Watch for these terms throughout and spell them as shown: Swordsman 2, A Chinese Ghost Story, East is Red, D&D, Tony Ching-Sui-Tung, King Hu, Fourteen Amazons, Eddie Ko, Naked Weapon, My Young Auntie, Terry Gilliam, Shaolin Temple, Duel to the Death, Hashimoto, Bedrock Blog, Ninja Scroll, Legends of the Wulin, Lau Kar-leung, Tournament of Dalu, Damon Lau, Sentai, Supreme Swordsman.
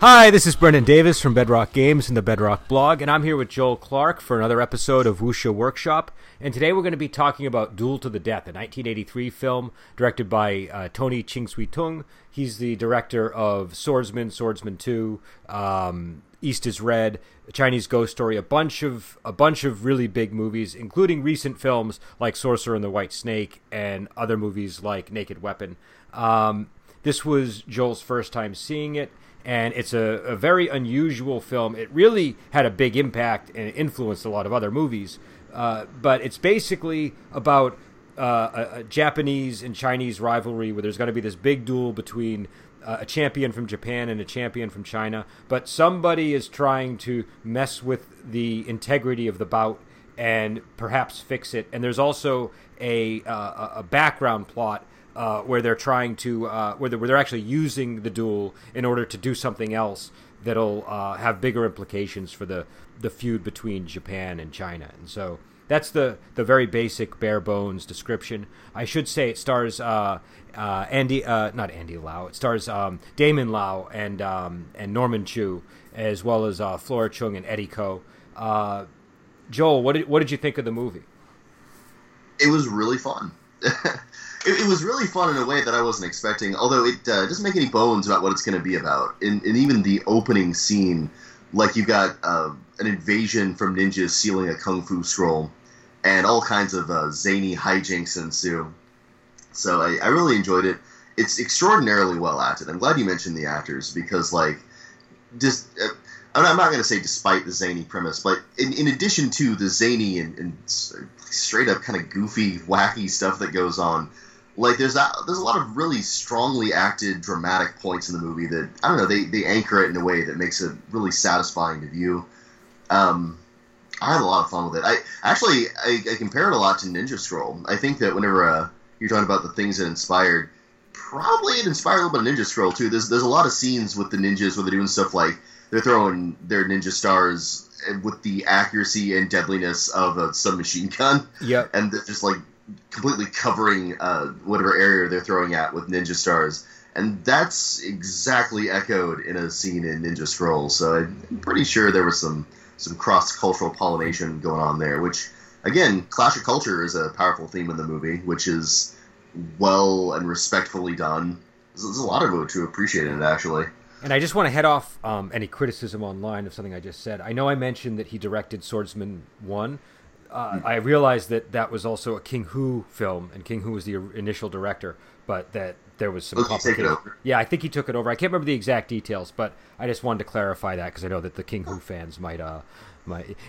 Hi, this is Brendan Davis from Bedrock Games and the Bedrock Blog, and I'm here with Joel Clark for another episode of Wuxia Workshop. And today we're going to be talking about Duel to the Death, a 1983 film directed by Tony Ching-Sui-Tung. He's the director of Swordsman, Swordsman 2, East is Red, A Chinese Ghost Story, a bunch of really big movies, including recent films like Sorcerer and the White Snake and other movies like Naked Weapon. This was Joel's first time seeing it. And it's a very unusual film. It really had a big impact and influenced a lot of other movies. But it's basically about a Japanese and Chinese rivalry where there's going to be this big duel between a champion from Japan and a champion from China. But somebody is trying to mess with the integrity of the bout and perhaps fix it. And there's also a background plot where they're trying to, where they're actually using the duel in order to do something else that'll have bigger implications for the feud between Japan and China. And so that's the very basic bare bones description. I should say it stars It stars Damon Lau and Norman Chu, as well as Flora Chung and Eddie Ko. Joel, what did you think of the movie? It was really fun. It was really fun in a way that I wasn't expecting, although it doesn't make any bones about what it's going to be about. And even the opening scene, like you've got an invasion from ninjas sealing a kung fu scroll, and all kinds of zany hijinks ensue. So I really enjoyed it. It's extraordinarily well acted. I'm glad you mentioned the actors, because, like, I'm not going to say despite the zany premise, but in addition to the zany and straight up kind of goofy, wacky stuff that goes on, like, there's a lot of really strongly acted dramatic points in the movie that, I don't know, they anchor it in a way that makes it really satisfying to view. I had a lot of fun with it. I compare it a lot to Ninja Scroll. I think that whenever you're talking about the things that inspired, probably it inspired a little bit of Ninja Scroll too. There's a lot of scenes with the ninjas where they're doing stuff like they're throwing their ninja stars with the accuracy and deadliness of a submachine gun. Yep. And they're just, like, completely covering whatever area they're throwing at with ninja stars. And that's exactly echoed in a scene in Ninja Scroll. So I'm pretty sure there was some cross-cultural pollination going on there, which, again, clash of culture is a powerful theme in the movie, which is well and respectfully done. There's a lot of it to appreciate in it, actually. And I just want to head off any criticism online of something I just said. I know I mentioned that he directed Swordsman 1. I realized that was also a King Hu film, and King Hu was the initial director, but that there was some complicated... Yeah, I think he took it over. I can't remember the exact details, but I just wanted to clarify that because I know that the King Hu fans might...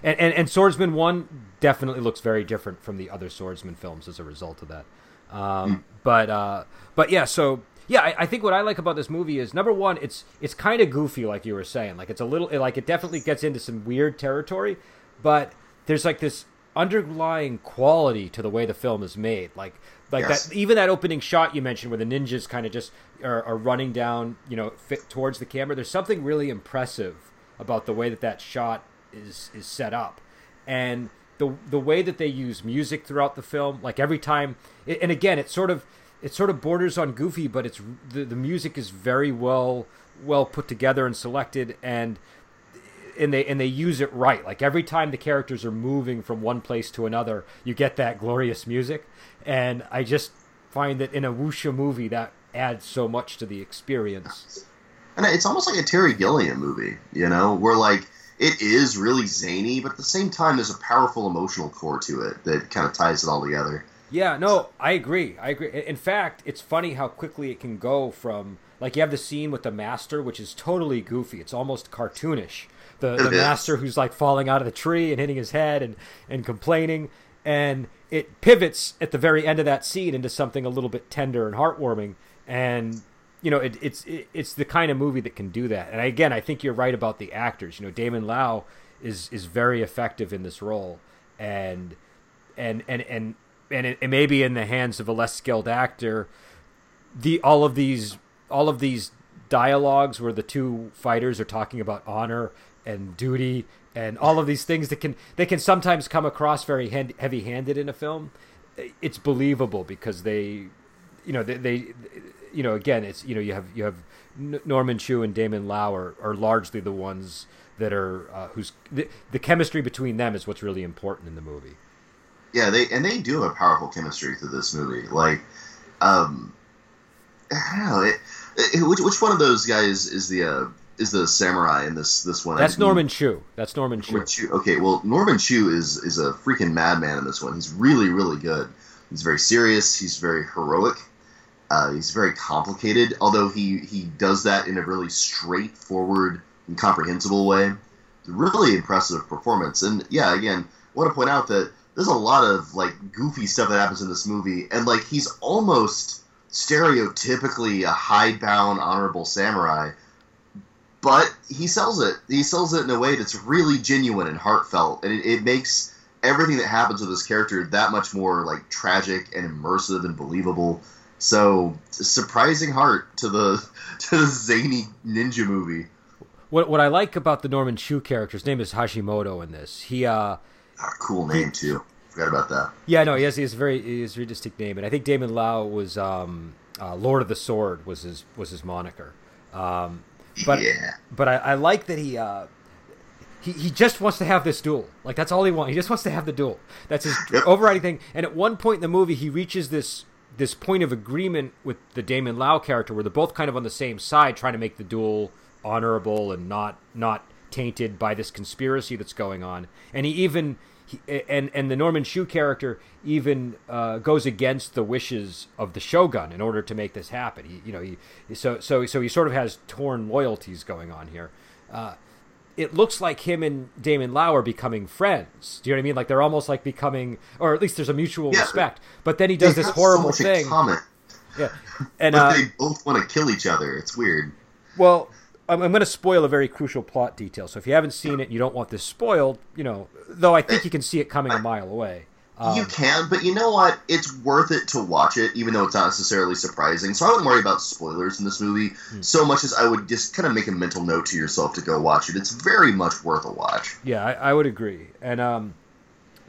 And Swordsman 1 definitely looks very different from the other Swordsman films as a result of that. But yeah, so... Yeah, I think what I like about this movie is, number one, it's kind of goofy, like you were saying. Like, it's a little, like, it definitely gets into some weird territory, but there's, like, this underlying quality to the way the film is made. Like yes. That even that opening shot you mentioned where the ninjas kind of just are running down, you know, towards the camera. There's something really impressive about the way that shot is set up, and the way that they use music throughout the film. Like, every time, and again, It sort of borders on goofy, but it's the music is very well put together and selected, and they use it right. Like, every time the characters are moving from one place to another, you get that glorious music, and I just find that in a wuxia movie that adds so much to the experience. And it's almost like a Terry Gilliam movie, you know, where, like, it is really zany, but at the same time there's a powerful emotional core to it that kind of ties it all together. Yeah, no, I agree. In fact, it's funny how quickly it can go from, like, you have the scene with the master, which is totally goofy. It's almost cartoonish. The master who's, like, falling out of the tree and hitting his head and complaining. And it pivots at the very end of that scene into something a little bit tender and heartwarming. And, you know, it's the kind of movie that can do that. And, again, I think you're right about the actors. You know, Damon Lau is very effective in this role. And it may be in the hands of a less skilled actor. All of these dialogues where the two fighters are talking about honor and duty and all of these things that can sometimes come across very heavy-handed in a film. It's believable because they, you know, they again, it's, you know, you have Norman Chu and Damon Lau are largely the ones that are whose the chemistry between them is what's really important in the movie. Yeah, they do have powerful chemistry through this movie. Like, I don't know, which one of those guys is the samurai in this one? That's Norman Chu. That's Norman Chu. Okay, well, Norman Chu is a freaking madman in this one. He's really, really good. He's very serious. He's very heroic. He's very complicated, although he does that in a really straightforward and comprehensible way. It's a really impressive performance. And, yeah, again, I want to point out that there's a lot of, like, goofy stuff that happens in this movie, and, like, he's almost stereotypically a hidebound honorable samurai, but he sells it. He sells it in a way that's really genuine and heartfelt, and it makes everything that happens with this character that much more, like, tragic and immersive and believable. So, surprising heart to the zany ninja movie. What I like about the Norman Chu character, his name is Hashimoto in this. He cool name too. Forgot about that. Yeah, no, he has a very distinct name, and I think Damon Lau was Lord of the Sword was his moniker. But I like that he just wants to have this duel. Like, that's all he wants. He just wants to have the duel. That's his overriding thing. And at one point in the movie, he reaches this point of agreement with the Damon Lau character, where they're both kind of on the same side, trying to make the duel honorable and not tainted by this conspiracy that's going on. And the Norman Chu character even goes against the wishes of the Shogun in order to make this happen. So he sort of has torn loyalties going on here. It looks like him and Damon Lau are becoming friends. Do you know what I mean? Like, they're almost like becoming, or at least there's a mutual respect. But then he does this horrible thing. Yeah, and but they both want to kill each other. It's weird. Well, I'm going to spoil a very crucial plot detail. So if you haven't seen it, and you don't want this spoiled. You know, though I think you can see it coming a mile away. You can, but you know what? It's worth it to watch it, even though it's not necessarily surprising. So I wouldn't worry about spoilers in this movie so much as I would just kind of make a mental note to yourself to go watch it. It's very much worth a watch. Yeah, I would agree. And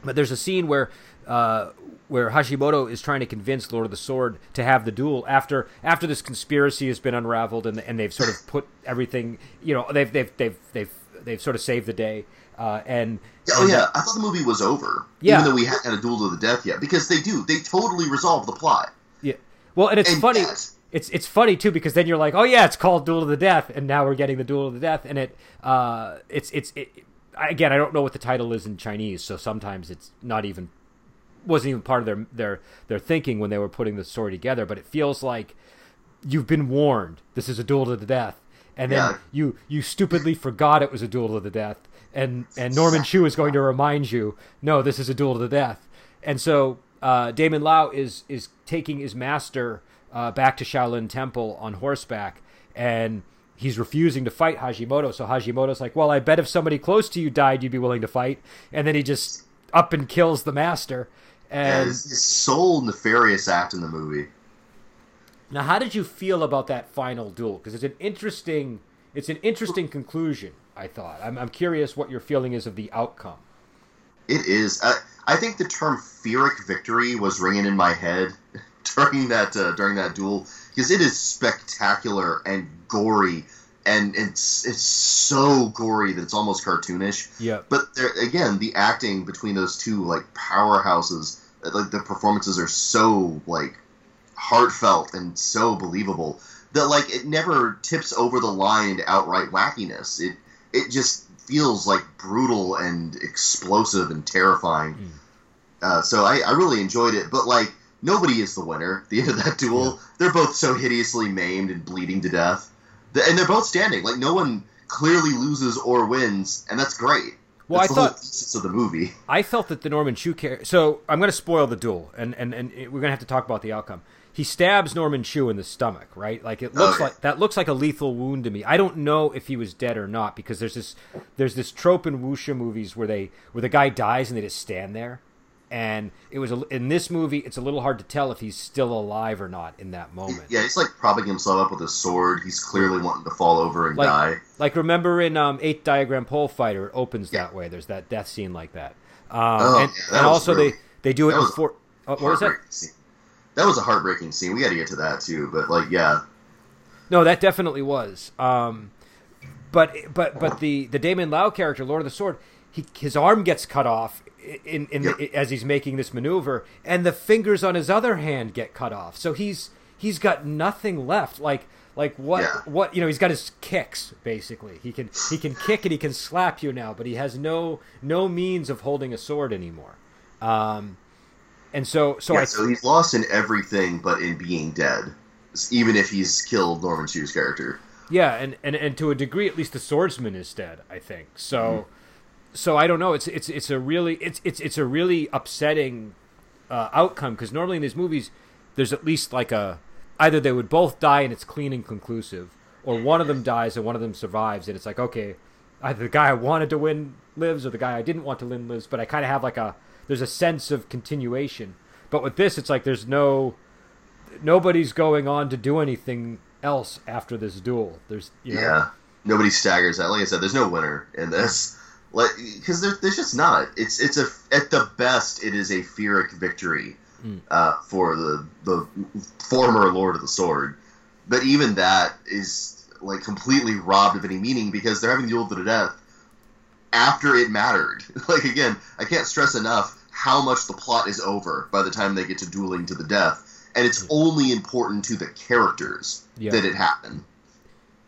but there's a scene where Hashimoto is trying to convince Lord of the Sword to have the duel after this conspiracy has been unraveled and they've sort of put everything. You know, they've sort of saved the day. I thought the movie was over. Yeah. Even though we hadn't had a duel to the death yet, because they totally resolve the plot. Yeah. Well, and it's funny. Yes. It's funny too, because then you're like, oh yeah, it's called Duel to the Death, and now we're getting the Duel to the Death, and again, I don't know what the title is in Chinese, so sometimes it's wasn't even part of their thinking when they were putting the story together. But it feels like you've been warned. This is a duel to the death, and then you stupidly forgot it was a duel to the death. And Norman Chu is going to remind you, no, this is a duel to the death. And so Damon Lau is taking his master back to Shaolin Temple on horseback, and he's refusing to fight Hashimoto. So Hashimoto's like, well, I bet if somebody close to you died, you'd be willing to fight. And then he just up and kills the master. And it's his sole nefarious act in the movie. Now, how did you feel about that final duel? Because it's an interesting conclusion, I thought. I'm curious what your feeling is of the outcome. It is. I think the term "feeric victory" was ringing in my head during that duel, because it is spectacular and gory, and it's so gory that it's almost cartoonish. Yeah. But there, again, the acting between those two, like, powerhouses, like, the performances are so, like, heartfelt and so believable that, like, it never tips over the line to outright wackiness. It just feels, like, brutal and explosive and terrifying. Mm. So I really enjoyed it. But, like, nobody is the winner at the end of that duel. Yeah. They're both so hideously maimed and bleeding to death. And they're both standing. Like, no one clearly loses or wins, and that's great. Well, that's the whole thesis of the movie. I felt that the Norman Chu character... So, I'm going to spoil the duel, and we're going to have to talk about the outcome. He stabs Norman Chu in the stomach, right? Like, it looks like a lethal wound to me. I don't know if he was dead or not, because there's this trope in wuxia movies where the guy dies and they just stand there. And in this movie, it's a little hard to tell if he's still alive or not in that moment. Yeah, he's like propping himself up with a sword. He's clearly wanting to fall over and die. Like, remember in Eighth Diagram Pole Fighter, it opens that way. There's that death scene like that. They do it in Four. What was that? That was a heartbreaking scene. We got to get to that too, but like, yeah. No, that definitely was. But the Damon Lau character, Lord of the Sword, his arm gets cut off in yep. As he's making this maneuver, and the fingers on his other hand get cut off. So he's got nothing left. Like what yeah. what you know, he's got his kicks basically. He can kick and he can slap you now, but he has no means of holding a sword anymore. So he's lost in everything but in being dead, even if he's killed Norman Chu's character. Yeah, and to a degree, at least the swordsman is dead, I think. So, So I don't know. It's a really upsetting outcome, because normally in these movies, there's at least like either they would both die and it's clean and conclusive, or one of them dies and one of them survives, and it's like, okay, either the guy I wanted to win lives or the guy I didn't want to win lives, but I kind of have like there's a sense of continuation. But with this, it's like there's nobody's going on to do anything else after this duel. There's nobody staggers out. Like I said, there's no winner in this, like, because there's just not. It's a, at the best, it is a Pyrrhic victory for the former Lord of the Sword, but even that is like completely robbed of any meaning because they're having the duel to the death after it mattered. Like, again, I can't stress enough how much the plot is over by the time they get to dueling to the death. And it's only important to the characters that it happened.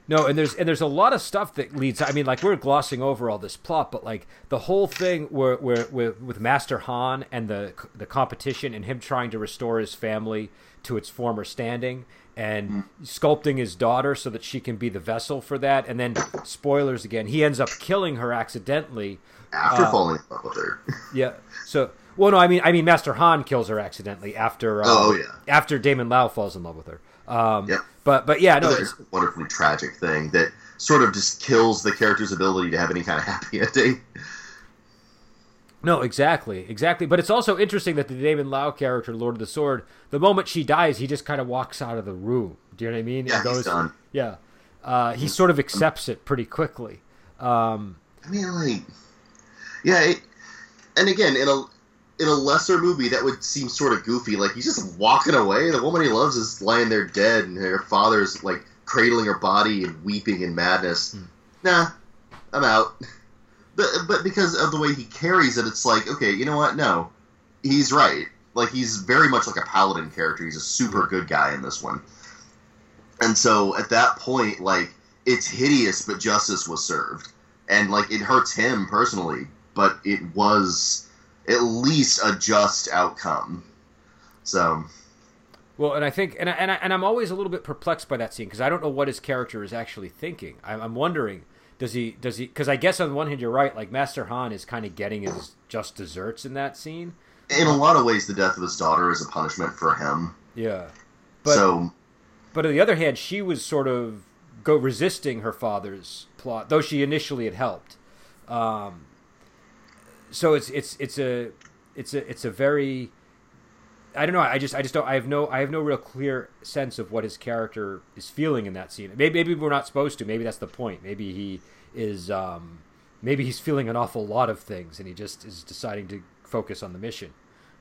No, and there's a lot of stuff that leads. I mean, like, we're glossing over all this plot, but like the whole thing with Master Han and the competition and him trying to restore his family to its former standing and sculpting his daughter so that she can be the vessel for that. And then, spoilers again, he ends up killing her accidentally after falling in love with her. Yeah, so. Well, no, I mean, Master Han kills her accidentally after Damon Lau falls in love with her. It's a wonderfully tragic thing that sort of just kills the character's ability to have any kind of happy ending. No, exactly. But it's also interesting that the Damon Lau character, Lord of the Sword, the moment she dies, he just kind of walks out of the room. Do you know what I mean? Yeah, he's done. Yeah, he sort of accepts it pretty quickly. And again, in a lesser movie, that would seem sort of goofy. Like, he's just walking away. The woman he loves is lying there dead, and her father's, like, cradling her body and weeping in madness. Nah, I'm out. But because of the way he carries it, it's like, okay, you know what? No, he's right. Like, he's very much like a paladin character. He's a super good guy in this one. And so, at that point, like, it's hideous, but justice was served. And, like, it hurts him personally, but it was at least a just outcome. So, well, and I think, I'm always a little bit perplexed by that scene because I don't know what his character is actually thinking. I'm wondering, does he? Because I guess on the one hand you're right. Like, Master Han is kind of getting his just desserts in that scene. In a lot of ways, the death of his daughter is a punishment for him. Yeah. But on the other hand, she was sort of resisting her father's plot, though she initially had helped. So it's a very, I don't know, I just don't, I have no real clear sense of what his character is feeling in that scene. Maybe we're not supposed to. Maybe that's the point. Maybe he is maybe he's feeling an awful lot of things and he just is deciding to focus on the mission.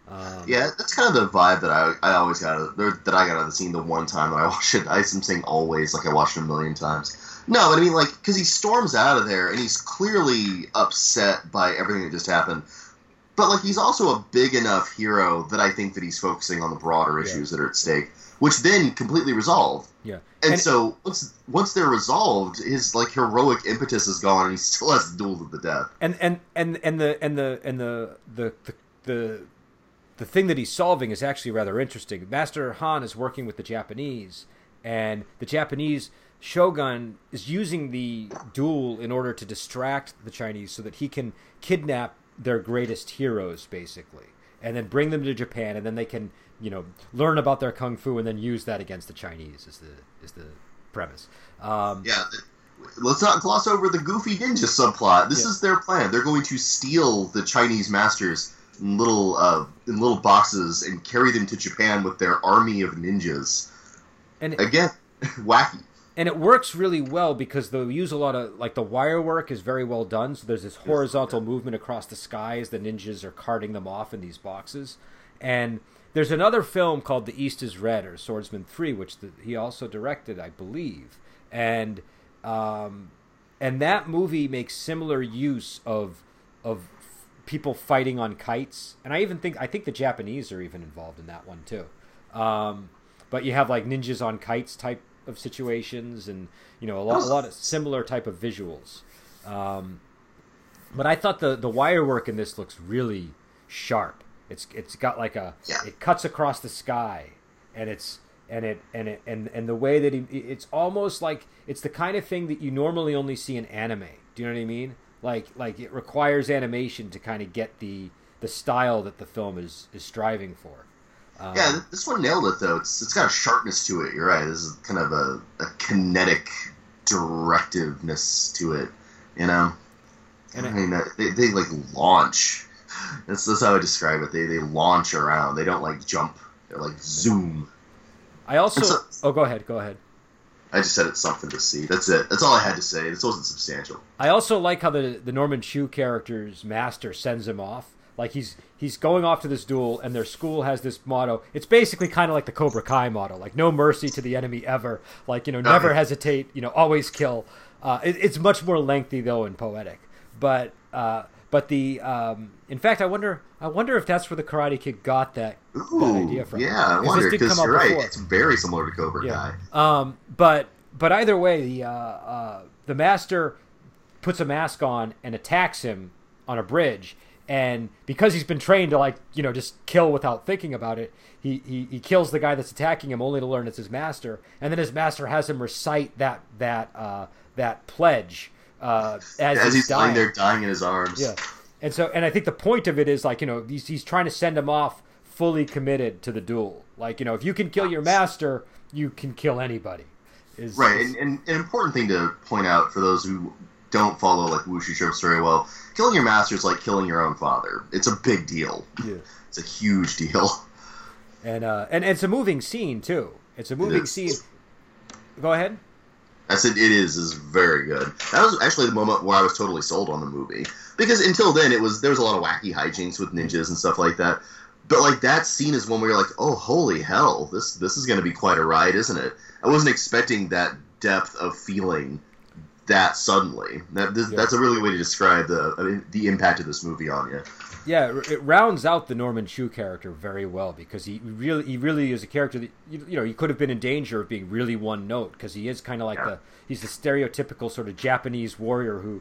That's kind of the vibe that I always got that I got out of the scene the one time that I watched it. I am saying always, like I watched it a million times. No, but I mean, like, because he storms out of there, and he's clearly upset by everything that just happened. But, like, he's also a big enough hero that I think that he's focusing on the broader issues that are at stake, which then completely resolve. Yeah. And so, once they're resolved, his, like, heroic impetus is gone, and he still has to duel to the death. And the thing that he's solving is actually rather interesting. Master Han is working with the Japanese, and the Japanese Shogun is using the duel in order to distract the Chinese so that he can kidnap their greatest heroes, basically, and then bring them to Japan, and then they can, you know, learn about their kung fu and then use that against the Chinese is the premise. Let's not gloss over the goofy ninja subplot. This is their plan. They're going to steal the Chinese masters in little boxes and carry them to Japan with their army of ninjas. And again, wacky. And it works really well because they'll use a lot of, like, the wire work is very well done. So there's this horizontal movement across the sky as the ninjas are carting them off in these boxes. And There's another film called The East is Red, or Swordsman 3, which he also directed, I believe. And that movie makes similar use of people fighting on kites. And I think the Japanese are even involved in that one too. But you have like ninjas on kites type of situations, and you know a lot of similar type of visuals. But I thought the wire work in this looks really sharp. It's got like it cuts across the sky, and it's the way that it's almost like it's the kind of thing that you normally only see in anime. Do you know what I mean? Like it requires animation to kind of get the style that the film is striving for. Yeah, this one nailed it though. It's got a sharpness to it. You're right. This is kind of a kinetic directiveness to it. You know, and they like launch. That's how I describe it. They launch around. They don't like jump. They're like zoom. I also. So, go ahead. I just said it's something to see. That's it. That's all I had to say. This wasn't substantial. I also like how the Norman Chu character's master sends him off. Like he's going off to this duel, and their school has this motto. It's basically kind of like the Cobra Kai motto, like no mercy to the enemy ever. Like never hesitate. Always kill. It's much more lengthy though and poetic, but. But the in fact, I wonder if that's where the Karate Kid got that idea from. Yeah, I wonder, because you're right. Before. It's very similar to Cobra Kai. But either way, the master puts a mask on and attacks him on a bridge, and because he's been trained to just kill without thinking about it, he kills the guy that's attacking him, only to learn it's his master, and then his master has him recite that pledge. As he's dying there, dying in his arms. Yeah, and I think the point of it is he's trying to send him off fully committed to the duel. If you can kill your master, you can kill anybody. And an important thing to point out for those who don't follow wuxia tropes very well: killing your master is like killing your own father. It's a big deal. Yeah, it's a huge deal. And it's a moving scene too. It's a moving scene. Go ahead. I said it is. Is very good. That was actually the moment where I was totally sold on the movie, because until then there was a lot of wacky hijinks with ninjas and stuff like that. But that scene is one where you're like, oh holy hell, this is going to be quite a ride, isn't it? I wasn't expecting that depth of feeling that suddenly. That's a really way to describe the impact of this movie on you. Yeah, it rounds out the Norman Chu character very well, because he really is a character that he could have been in danger of being really one note, because he is kind of he's the stereotypical sort of Japanese warrior who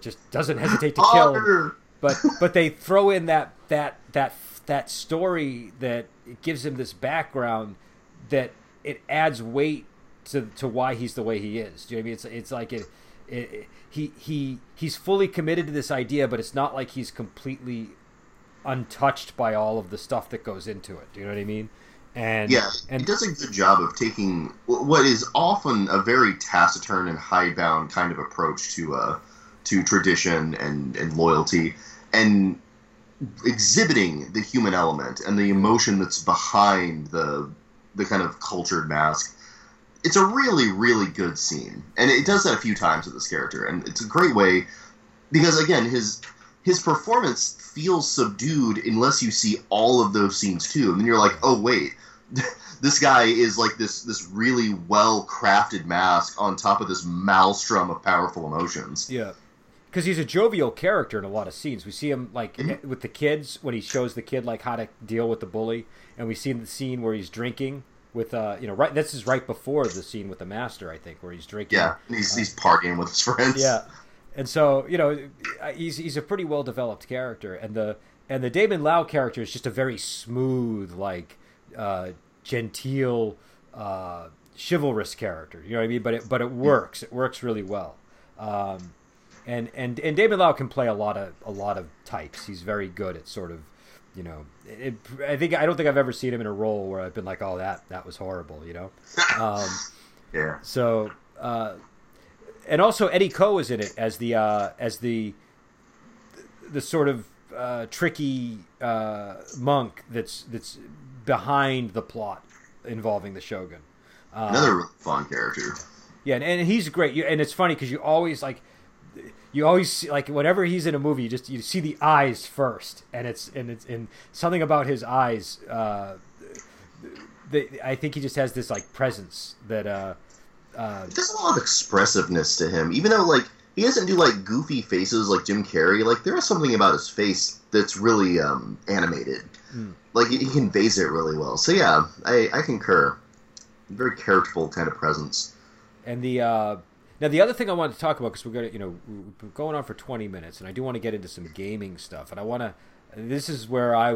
just doesn't hesitate to kill. Him. But they throw in that story that it gives him this background that it adds weight to why he's the way he is. Do you know what I mean? He's fully committed to this idea, but it's not like he's completely untouched by all of the stuff that goes into it. Do you know what I mean? And he does a good job of taking what is often a very taciturn and hidebound kind of approach to tradition and loyalty, and exhibiting the human element and the emotion that's behind the kind of cultured mask. It's a really, really good scene, and it does that a few times with this character, and it's a great way, because again, his performance feels subdued unless you see all of those scenes too, and then you're like, oh wait, this guy is like this really well crafted mask on top of this maelstrom of powerful emotions. Yeah, because he's a jovial character in a lot of scenes. We see him with the kids when he shows the kid how to deal with the bully, and we see him in the scene where he's drinking. With this is right before the scene with the master, I think, where he's drinking. Yeah, and he's partying with his friends. Yeah, and so he's a pretty well developed character, and the Damon Lau character is just a very smooth, genteel, chivalrous character. You know what I mean? But it works. It works really well. And Damon Lau can play a lot of types. He's very good at sort of. I don't think I've ever seen him in a role where I've been like, "Oh, that was horrible," yeah. So, and also Eddie Ko is in it as the sort of tricky monk that's behind the plot involving the Shogun. Another fun character. Yeah, and he's great. And it's funny because you always you always see, like, whenever he's in a movie, you see the eyes first, and something about his eyes. I think he just has this like presence that. There's a lot of expressiveness to him, even though like he doesn't do like goofy faces like Jim Carrey. Like there is something about his face that's really animated. Mm. Like he conveys it really well. So yeah, I concur. Very characterful kind of presence. And the now the other thing I wanted to talk about, because we're going on for 20 minutes, and I do want to get into some gaming stuff. And I want to. This is where I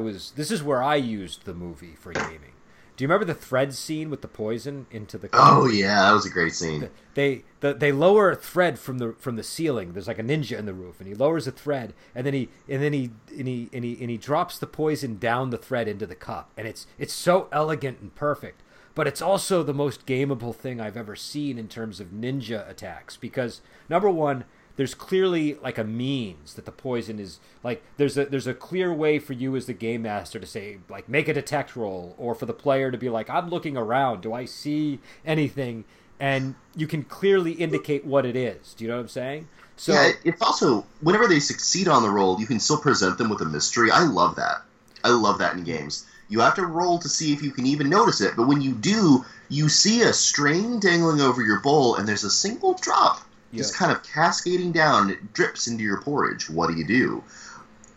used the movie for gaming. Do you remember the thread scene with the poison into the? Oh yeah, that was a great scene. They lower a thread from the ceiling. There's like a ninja in the roof, and he lowers a thread, and then he drops the poison down the thread into the cup, and it's so elegant and perfect. But it's also the most gameable thing I've ever seen in terms of ninja attacks, because number one, there's clearly like a means that the poison is like there's a clear way for you as the game master to say like make a detect roll, or for the player to be like, I'm looking around, do I see anything? And you can clearly indicate what it is. Do you know what I'm saying? So yeah, it's also whenever they succeed on the roll, you can still present them with a mystery. I love that. I love that in games. You have to roll to see if you can even notice it, but when you do, you see a string dangling over your bowl, and there's a single drop. Yeah. Just kind of cascading down, it drips into your porridge. What do you do?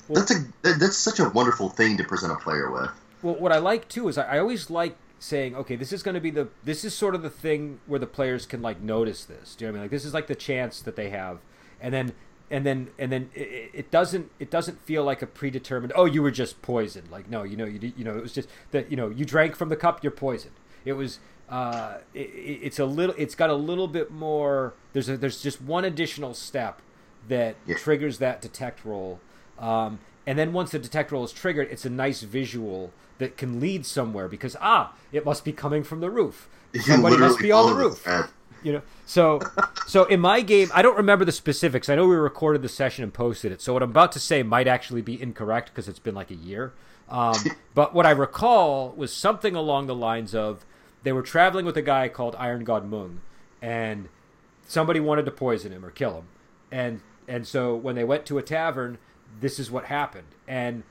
Well, that's such a wonderful thing to present a player with. Well, what I like too is I always like saying, okay, this is sort of the thing where the players can like notice this. Do you know what I mean? Like this is like the chance that they have, and then it doesn't feel like a predetermined. Oh, you were just poisoned. Like no, it was just that you drank from the cup. You're poisoned. It was. It's got a little bit more. There's just one additional step that triggers that detect roll, and then once the detect roll is triggered, it's a nice visual that can lead somewhere because it must be coming from the roof. Somebody must be on the roof. So in my game, I don't remember the specifics. I know we recorded the session and posted it, so what I'm about to say might actually be incorrect because it's been like a year. But what I recall was something along the lines of. They were traveling with a guy called Iron God Mung, and somebody wanted to poison him or kill him. And so when they went to a tavern, this is what happened. And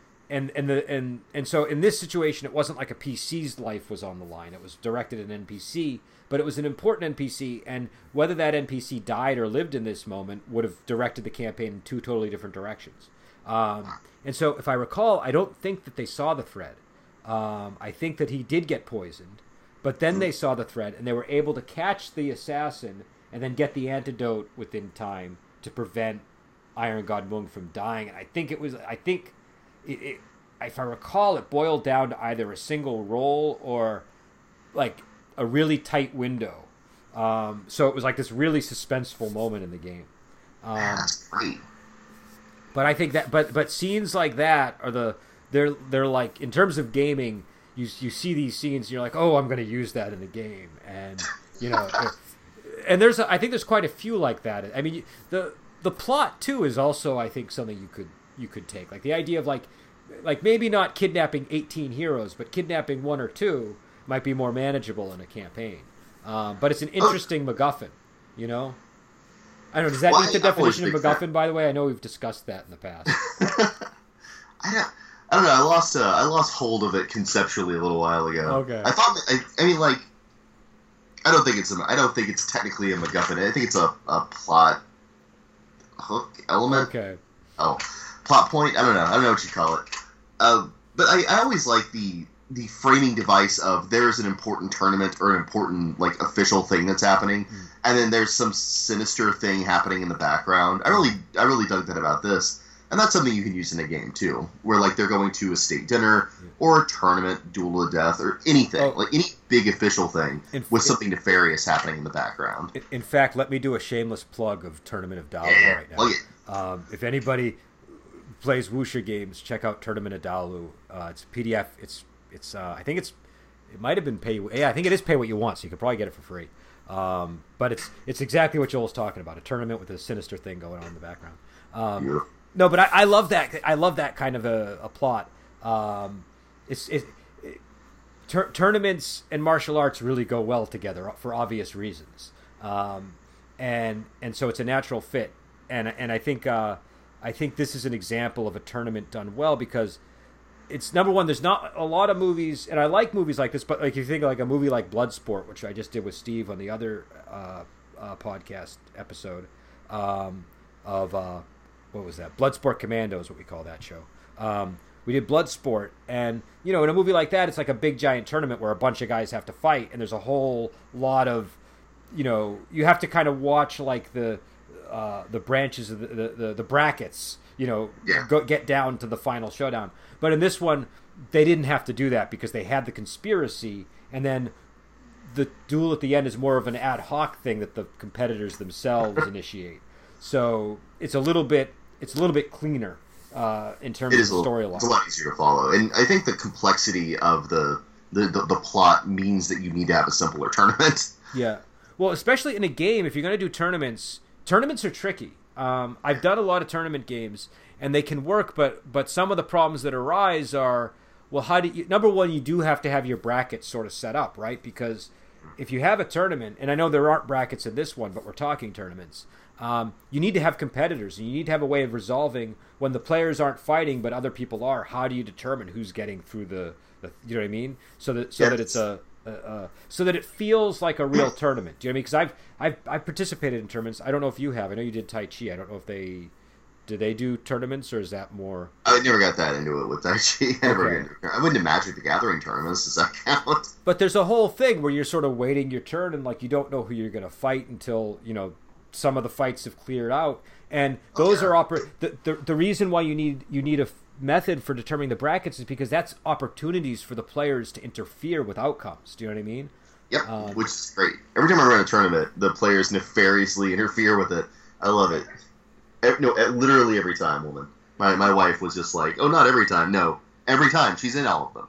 so in this situation, it wasn't like a PC's life was on the line. It was directed at an NPC, but it was an important NPC, and whether that NPC died or lived in this moment would have directed the campaign in two totally different directions. And so if I recall, I don't think that they saw the thread. I think that he did get poisoned. But then they saw the thread, and they were able to catch the assassin and then get the antidote within time to prevent Iron God Mung from dying. And I think it, if I recall, it boiled down to either a single roll or like a really tight window. So it was like this really suspenseful moment in the game. That's great. But I think that, but scenes like that are they're like in terms of gaming. You see these scenes, and you're like, oh, I'm going to use that in the game, and and I think there's quite a few like that. I mean, the plot too is also I think something you could take, like the idea of like maybe not kidnapping 18 heroes, but kidnapping one or two might be more manageable in a campaign. But it's an interesting MacGuffin, I don't know. Does that meet the definition of MacGuffin? By the way, I know we've discussed that in the past. I don't know. I lost hold of it conceptually a little while ago. Okay. I thought. I don't think it's technically a MacGuffin. I think it's a plot hook element. Okay. Oh, plot point. I don't know. I don't know what you call it. But I always like the framing device of there's an important tournament or an important like official thing that's happening, and then there's some sinister thing happening in the background. I really dug that about this. And that's something you can use in a game, too, where, like, they're going to a state dinner or a tournament, Duel to the Death, or anything, any big official thing with something nefarious happening in the background. In fact, let me do a shameless plug of Tournament of Dalu right now. Plug it. If anybody plays Wuxia games, check out Tournament of Dalu. It's a PDF. It might have been pay. Yeah, I think it is pay what you want, so you can probably get it for free. But it's exactly what Joel's talking about, a tournament with a sinister thing going on in the background. Yeah. No, but I love that. I love that kind of a plot. Tournaments and martial arts really go well together for obvious reasons, and so it's a natural fit And I think this is an example of a tournament done well, because it's, number one, there's not a lot of movies, and I like movies like this, but like, if you think like a movie like Bloodsport, which I just did with Steve on the other podcast episode of what was that? Bloodsport Commando is what we call that show. We did Bloodsport, and you know, in a movie like that, it's like a big giant tournament where a bunch of guys have to fight, and there's a whole lot of, you know, you have to kind of watch like the branches of the brackets, you know, go get down to the final showdown. But in this one, they didn't have to do that because they had the conspiracy, and then the duel at the end is more of an ad hoc thing that the competitors themselves initiate. So it's a little bit cleaner in terms of storyline. It's a lot easier to follow, and I think the complexity of the plot means that you need to have a simpler tournament. Yeah, well, especially in a game, if you're going to do tournaments. Tournaments are tricky. I've done a lot of tournament games, and they can work, but some of the problems that arise are, well, how do you? Number one, you do have to have your brackets sort of set up, right? Because if you have a tournament, and I know there aren't brackets in this one, but we're talking tournaments, you need to have competitors, and you need to have a way of resolving when the players aren't fighting, but other people are. How do you determine who's getting through the you know what I mean? So that it's a... so that it feels like a real tournament. Do you know what I mean? Because I've participated in tournaments. I don't know if you have. I know you did Tai Chi. I don't know if they do tournaments, or is that more? I never got that into it with Tai Chi. I wouldn't do Magic the Gathering tournaments. Does that count? But there's a whole thing where you're sort of waiting your turn, and like you don't know who you're going to fight until you know some of the fights have cleared out. And those are the reason why you need a method for determining the brackets is because that's opportunities for the players to interfere with outcomes. Do you know what I mean? Yeah, which is great. Every time I run a tournament, the players nefariously interfere with it. I love it. No, literally every time, woman. My wife was just like, oh, not every time. No, every time. She's in all of them.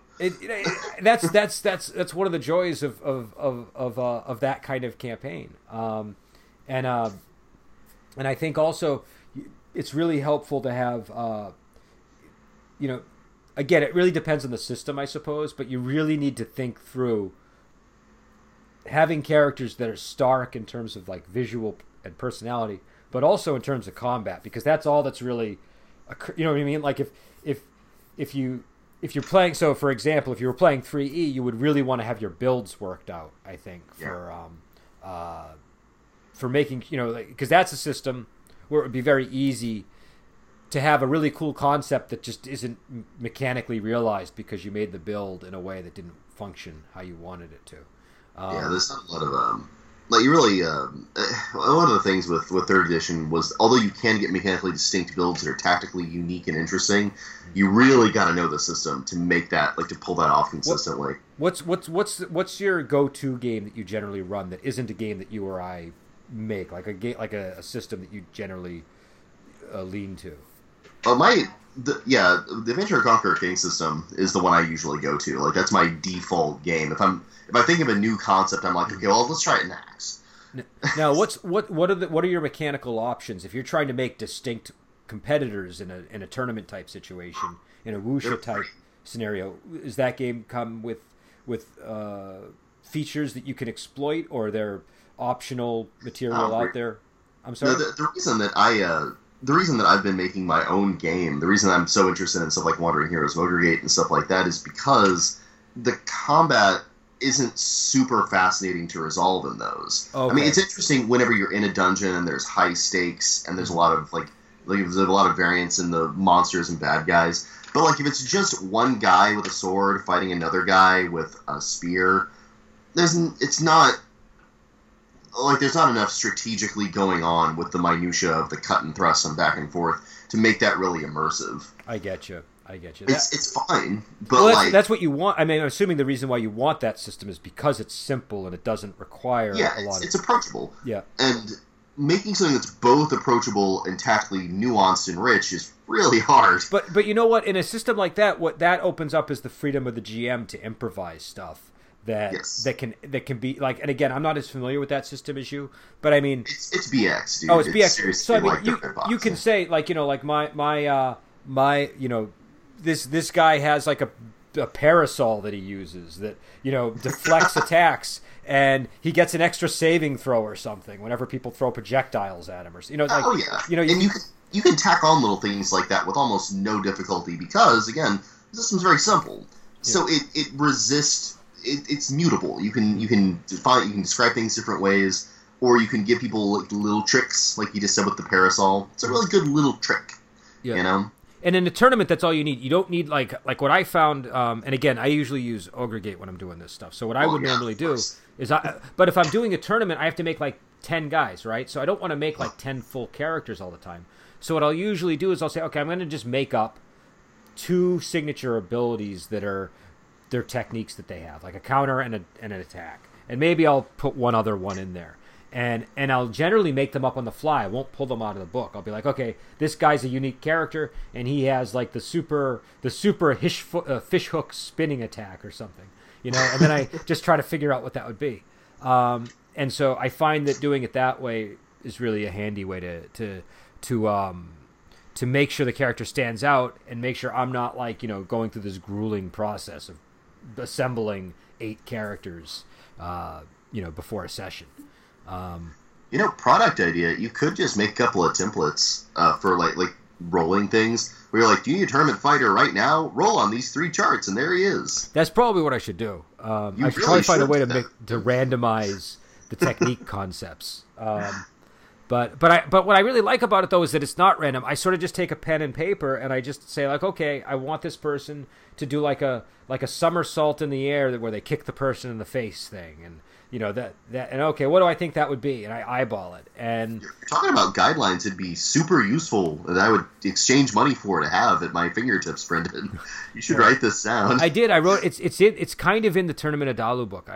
That's one of the joys of that kind of campaign. And I think also it's really helpful to have. You know, again, it really depends on the system, I suppose, but you really need to think through having characters that are stark in terms of like visual and personality, but also in terms of combat, because that's all that's really, you know what I mean? Like if you're playing, so for example, if you were playing 3E, you would really want to have your builds worked out, I think, for making, you know, because that's a system where it would be very easy to have a really cool concept that just isn't mechanically realized because you made the build in a way that didn't function how you wanted it to. There's not a lot of like you really one of the things with third edition was, although you can get mechanically distinct builds that are tactically unique and interesting, you really got to know the system to make that, like, to pull that off consistently. What's your go-to game that you generally run that isn't a game that you or I make, like a system that you generally lean to? The Adventure & Conquer King system is the one I usually go to. Like, that's my default game. If I think of a new concept, I'm like, okay, well, let's try it in Axe. Now, what are your mechanical options if you're trying to make distinct competitors in a tournament type situation, in a wuxia type scenario? Does that game come with features that you can exploit, or are there optional material out there? I'm sorry. No, the reason that the reason that I've been making my own game, the reason I'm so interested in stuff like Wandering Heroes, Motorgate, and stuff like that, is because the combat isn't super fascinating to resolve in those. Okay. I mean, it's interesting whenever you're in a dungeon and there's high stakes and there's a lot of like there's a lot of variance in the monsters and bad guys. But like if it's just one guy with a sword fighting another guy with a spear, there's not enough strategically going on with the minutia of the cut and thrust and back and forth to make that really immersive. I get you. It's fine, but that's what you want. I mean, I'm assuming the reason why you want that system is because it's simple and it doesn't require a lot of... Yeah, it's approachable. Yeah. And making something that's both approachable and tactically nuanced and rich is really hard. But you know what? In a system like that, what that opens up is the freedom of the GM to improvise stuff. That can be like, and again, I'm not as familiar with that system as you, but I mean it's BX, dude. Oh, it's BX. So I mean, like you can say like, you know, like my this guy has like a a parasol that he uses that, you know, deflects attacks, and he gets an extra saving throw or something whenever people throw projectiles at him, or, you know, like, you know, and you can tack on little things like that with almost no difficulty because, again, the system's very simple. So it resists. It's mutable. You can describe things different ways, or you can give people little tricks, like you just said with the parasol. It's a really good little trick, you know. And in a tournament, that's all you need. You don't need like what I found. And again, I usually use Ogre Gate when I'm doing this stuff. So what I would normally do is, but if I'm doing a tournament, I have to make like 10 guys, right? So I don't want to make like 10 full characters all the time. So what I'll usually do is I'll say, okay, I'm going to just make up 2 signature abilities that are their techniques that they have, like a counter and an attack, and maybe I'll put one other one in there. And I'll generally make them up on the fly. I won't pull them out of the book. I'll be like, okay, this guy's a unique character, and he has like the super fishhook spinning attack or something, you know. And then I just try to figure out what that would be. And so I find that doing it that way is really a handy way to make sure the character stands out and make sure I'm not like, you know, going through this grueling process of assembling 8 characters, you know, before a session. You know, product idea, you could just make a couple of templates for like rolling things where you're like, do you need a tournament fighter right now? Roll on these 3 charts, and there he is. That's probably what I should do. I should really probably find a way to randomize the technique concepts. But what I really like about it, though, is that it's not random. I sort of just take a pen and paper and I just say, like, okay, I want this person to do like a somersault in the air where they kick the person in the face thing, and, you know, that and okay, what do I think that would be? And I eyeball it. And you're talking about guidelines, it'd be super useful, and I would exchange money for it to have at my fingertips, Brendan. You should write this down. I did. I wrote it's kind of in the Tournament of Dalu book.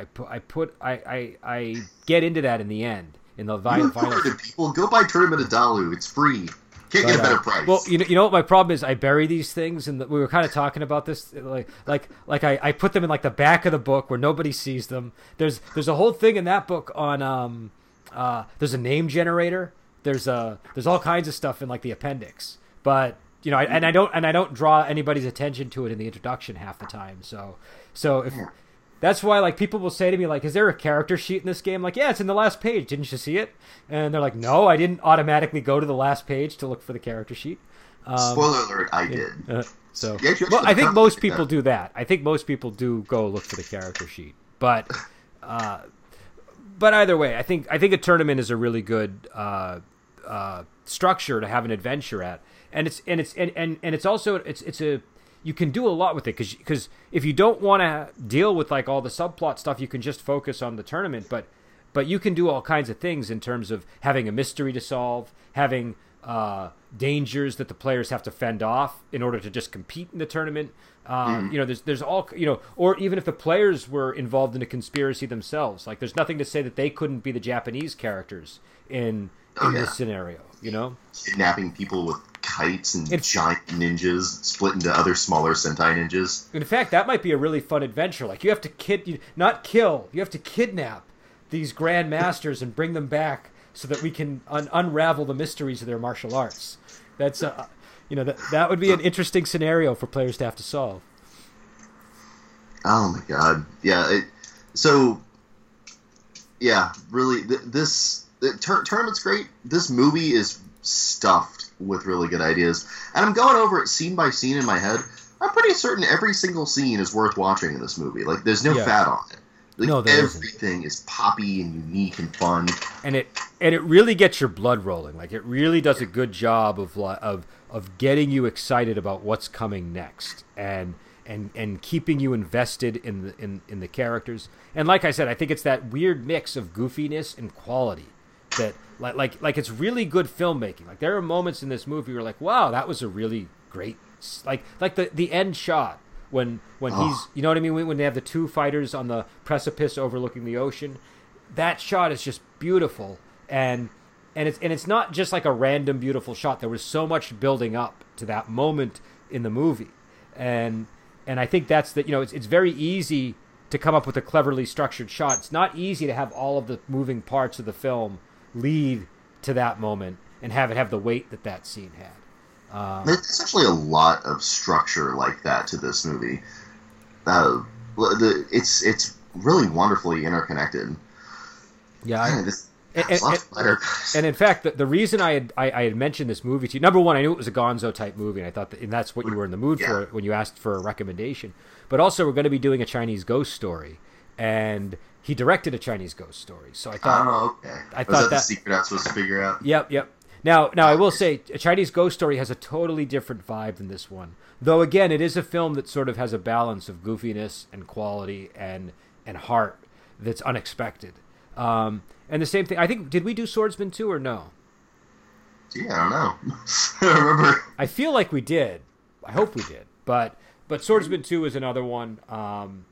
I get into that in the end. In the violent people, go buy Tournament of Dalu. It's free. Can't get a better price. Well, you know what my problem is. I bury these things, and we were kind of talking about this. Like I put them in like the back of the book where nobody sees them. There's a whole thing in that book on there's a name generator. There's all kinds of stuff in like the appendix, but. You know, I don't draw anybody's attention to it in the introduction half the time. So if. Yeah. That's why, like, people will say to me, like, is there a character sheet in this game? Like, yeah, it's in the last page. Didn't you see it? And they're like, no, I didn't automatically go to the last page to look for the character sheet. Spoiler alert, I did. I think most people do that. I think most people do go look for the character sheet. But either way, I think a tournament is a really good structure to have an adventure at, and it's also you can do a lot with it because if you don't want to deal with like all the subplot stuff, you can just focus on the tournament. But you can do all kinds of things in terms of having a mystery to solve, having dangers that the players have to fend off in order to just compete in the tournament. You know, there's all, you know, or even if the players were involved in a conspiracy themselves, like there's nothing to say that they couldn't be the Japanese characters in this scenario, you know, kidnapping people with kites and giant ninjas split into other smaller Sentai ninjas. In fact, that might be a really fun adventure. Like, you have to you have to kidnap these grand masters and bring them back so that we can unravel the mysteries of their martial arts. That's that would be an interesting scenario for players to have to solve. Oh my god. Yeah, really this tournament's great. This movie is stuffed with really good ideas, and I'm going over it scene by scene in my head. I'm pretty certain every single scene is worth watching in this movie. Like, there's no fat on it. Like, no, everything isn't. Is poppy and unique and fun, and it really gets your blood rolling. Like, it really does a good job of getting you excited about what's coming next, and keeping you invested in the characters. And like I said, I think it's that weird mix of goofiness and quality that. Like it's really good filmmaking. Like, there are moments in this movie where, like, wow, that was a really great, like the end shot when he's, you know what I mean, when they have the 2 fighters on the precipice overlooking the ocean. That shot is just beautiful, and it's not just like a random beautiful shot. There was so much building up to that moment in the movie, and I think that's that. You know, it's very easy to come up with a cleverly structured shot. It's not easy to have all of the moving parts of the film lead to that moment and have it have the weight that scene had. There's actually a lot of structure like that to this movie. it's really wonderfully interconnected. Yeah, and in fact, the reason I had mentioned this movie to you, number one, I knew it was a Gonzo type movie, and I thought that, and that's what you were in the mood for when you asked for a recommendation. But also, we're going to be doing A Chinese Ghost Story, and he directed A Chinese Ghost Story, so I thought, I thought that the secret I was supposed to figure out. Yep. Now I will say, A Chinese Ghost Story has a totally different vibe than this one. Though, again, it is a film that sort of has a balance of goofiness and quality and heart that's unexpected. And the same thing, I think, did we do Swordsman 2 or no? Gee, I don't know. I don't remember. I feel like we did. I hope we did. But Swordsman 2 is another one. And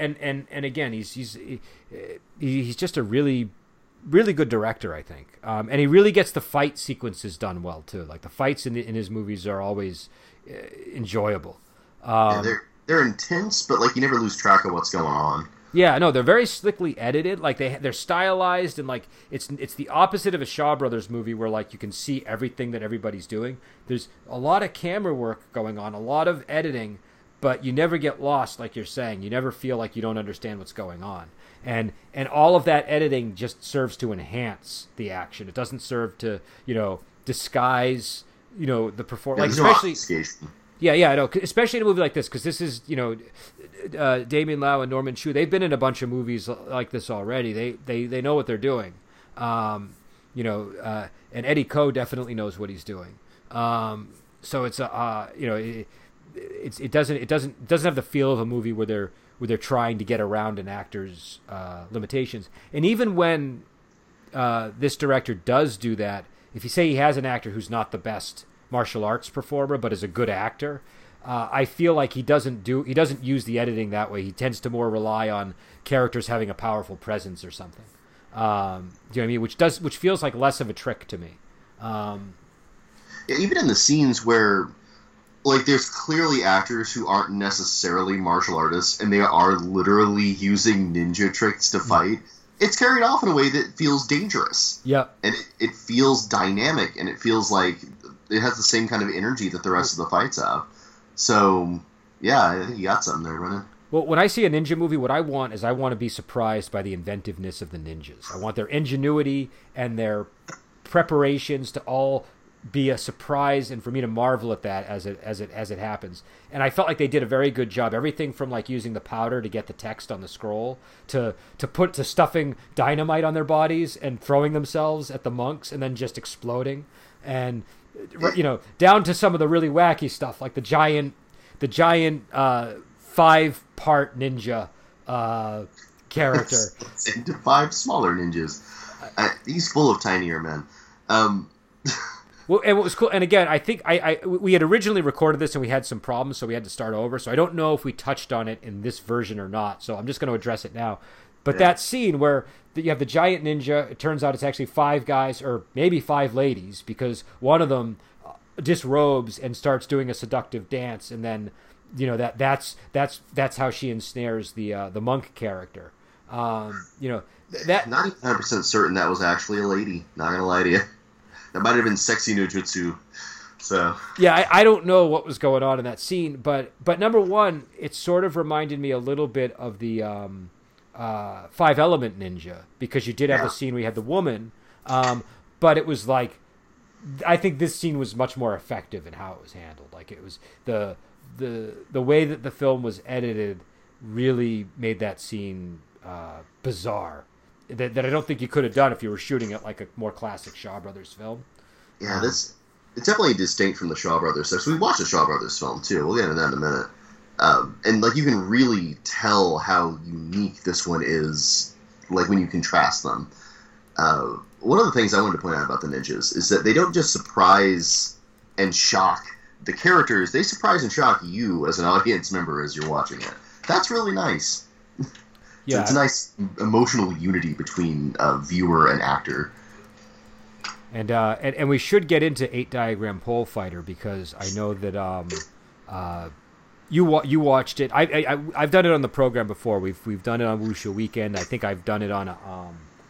again, he's just a really, really good director, I think. And he really gets the fight sequences done well too. Like the fights in his movies are always enjoyable. They're intense, but like you never lose track of what's going on. Yeah, no, they're very slickly edited. Like they're stylized, and like it's the opposite of a Shaw Brothers movie where like you can see everything that everybody's doing. There's a lot of camera work going on, a lot of editing, but you never get lost, like you're saying. You never feel like you don't understand what's going on. And all of that editing just serves to enhance the action. It doesn't serve to, disguise, the performance. Like, especially. Yeah, I know. Especially in a movie like this, because this is, Damon Lau and Norman Chu. They've been in a bunch of movies like this already. They know what they're doing, and Eddie Ko definitely knows what he's doing. So it's it doesn't have the feel of a movie where they're trying to get around an actor's limitations. And even when this director does do that, if you say he has an actor who's not the best martial arts performer but is a good actor, I feel like he doesn't use the editing that way. He tends to more rely on characters having a powerful presence or something, do you know what I mean, which feels like less of a trick to me. Even in the scenes where like there's clearly actors who aren't necessarily martial artists and they are literally using ninja tricks to fight, it's carried off in a way that feels dangerous. Yeah, and it feels dynamic, and it feels like it has the same kind of energy that the rest of the fights have. So, yeah, I think you got something there, Ronan. Well, when I see a ninja movie, what I want is I want to be surprised by the inventiveness of the ninjas. I want their ingenuity and their preparations to all be a surprise, and for me to marvel at that as it happens. And I felt like they did a very good job. Everything from like using the powder to get the text on the scroll to stuffing dynamite on their bodies and throwing themselves at the monks and then just exploding, and down to some of the really wacky stuff, like the giant 5-part ninja character. It's into 5 smaller ninjas. He's full of tinier men. Well, and what was cool, and again, I think we had originally recorded this and we had some problems, so we had to start over. So I don't know if we touched on it in this version or not. So I'm just going to address it now. But that scene where you have the giant ninja, it turns out it's actually 5 guys or maybe 5 ladies, because one of them disrobes and starts doing a seductive dance, and then that's how she ensnares the monk character. Not 100% certain that was actually a lady. Not gonna lie to you, that might have been sexy nujutsu. So yeah, I don't know what was going on in that scene, but number one, it sort of reminded me a little bit of the. 5 Element Ninja, because you did have a scene where you had the woman, but it was like, I think this scene was much more effective in how it was handled. Like it was the way that the film was edited really made that scene bizarre, that I don't think you could have done if you were shooting it like a more classic Shaw Brothers film. Yeah, it's definitely distinct from the Shaw Brothers stuff. So we watched the Shaw Brothers film too. We'll get into that in a minute. And like you can really tell how unique this one is, like when you contrast them. One of the things I wanted to point out about the ninjas is that they don't just surprise and shock the characters; they surprise and shock you as an audience member as you're watching it. That's really nice. Yeah, so it's a nice emotional unity between viewer and actor. And we should get into 8 Diagram Pole Fighter, because I know that. You watched it. I've done it on the program before. We've done it on Wuxia Weekend. I think I've done it on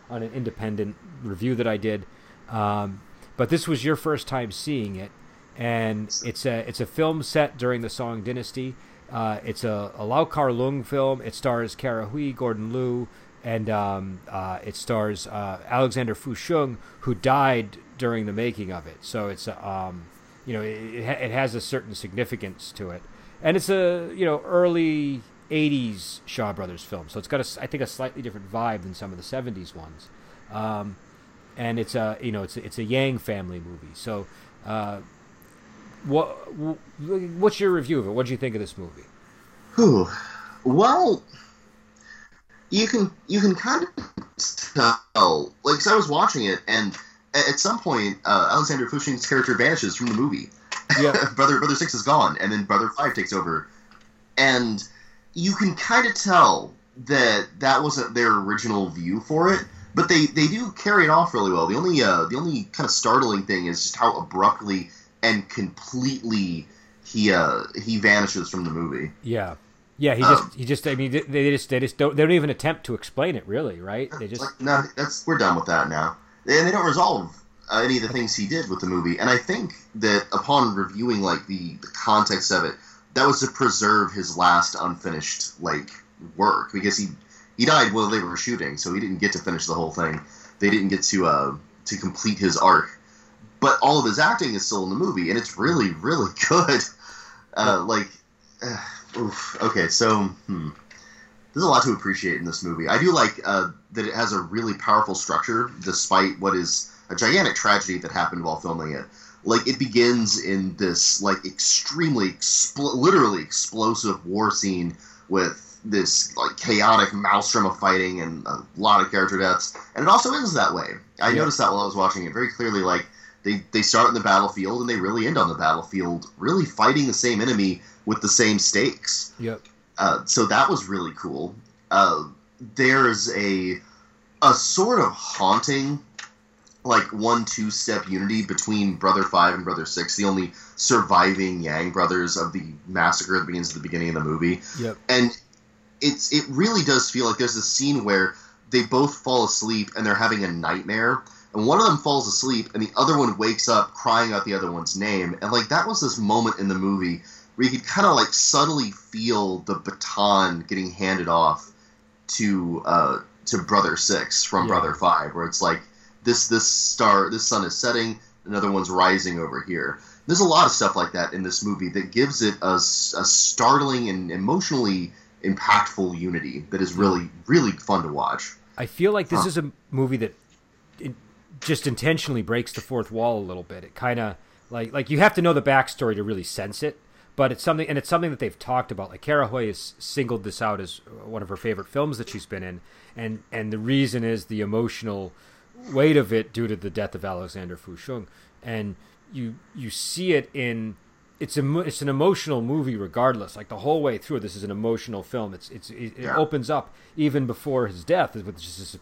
an independent review that I did. But this was your first time seeing it, and it's a film set during the Song Dynasty. It's a Lau Kar-leung film. It stars Kara Hui, Gordon Liu, and it stars Alexander Fusheng, who died during the making of it. So it's it has a certain significance to it, and it's a early '80s Shaw Brothers film. So it's got I think a slightly different vibe than some of the '70s ones. And it's a it's a Yang family movie. So what's your review of it? What do you think of this movie? Whew. Well, you can kind of tell. Like, so I was watching it, and at some point, Alexander Fusheng's character vanishes from the movie. Yeah. Brother 6 is gone, and then Brother 5 takes over, and you can kind of tell that wasn't their original view for it. But they do carry it off really well. The only kind of startling thing is just how abruptly and completely he vanishes from the movie. Yeah. He just. I mean, they just don't. They don't even attempt to explain it, really, right? They just we're done with that now. And they don't resolve any of the things he did with the movie. And I think that upon reviewing like the context of it, that was to preserve his last unfinished work, because he died while they were shooting, so he didn't get to finish the whole thing. They didn't get to complete his arc. But all of his acting is still in the movie, and it's really, really good. Okay, so there's a lot to appreciate in this movie. I do like that it has a really powerful structure, despite what is a gigantic tragedy that happened while filming it. Like, it begins in this extremely, literally explosive war scene with this chaotic maelstrom of fighting and a lot of character deaths, and it also ends that way. I noticed that while I was watching it very clearly. They start in the battlefield and they really end on the battlefield, really fighting the same enemy with the same stakes. Yep. So that was really cool. There's a sort of haunting 1-2 step unity between Brother 5 and Brother 6, the only surviving Yang brothers of the massacre that begins at the beginning of the movie. Yep. And it really does feel like there's a scene where they both fall asleep and they're having a nightmare, and one of them falls asleep and the other one wakes up crying out the other one's name, and that was this moment in the movie where you could kind of subtly feel the baton getting handed off to Brother 6 from Brother 5, where it's this sun is setting, another one's rising over here. There's a lot of stuff like that in this movie that gives it a startling and emotionally impactful unity that is really, really fun to watch. I feel like this is a movie that just intentionally breaks the fourth wall a little bit. It kind of like you have to know the backstory to really sense it, but it's something that they've talked about. Kara Hui has singled this out as one of her favorite films that she's been in, and the reason is the emotional weight of it due to the death of Alexander Fusheng, and you see it in. It's an emotional movie regardless. The whole way through, this is an emotional film. It opens up even before his death with just this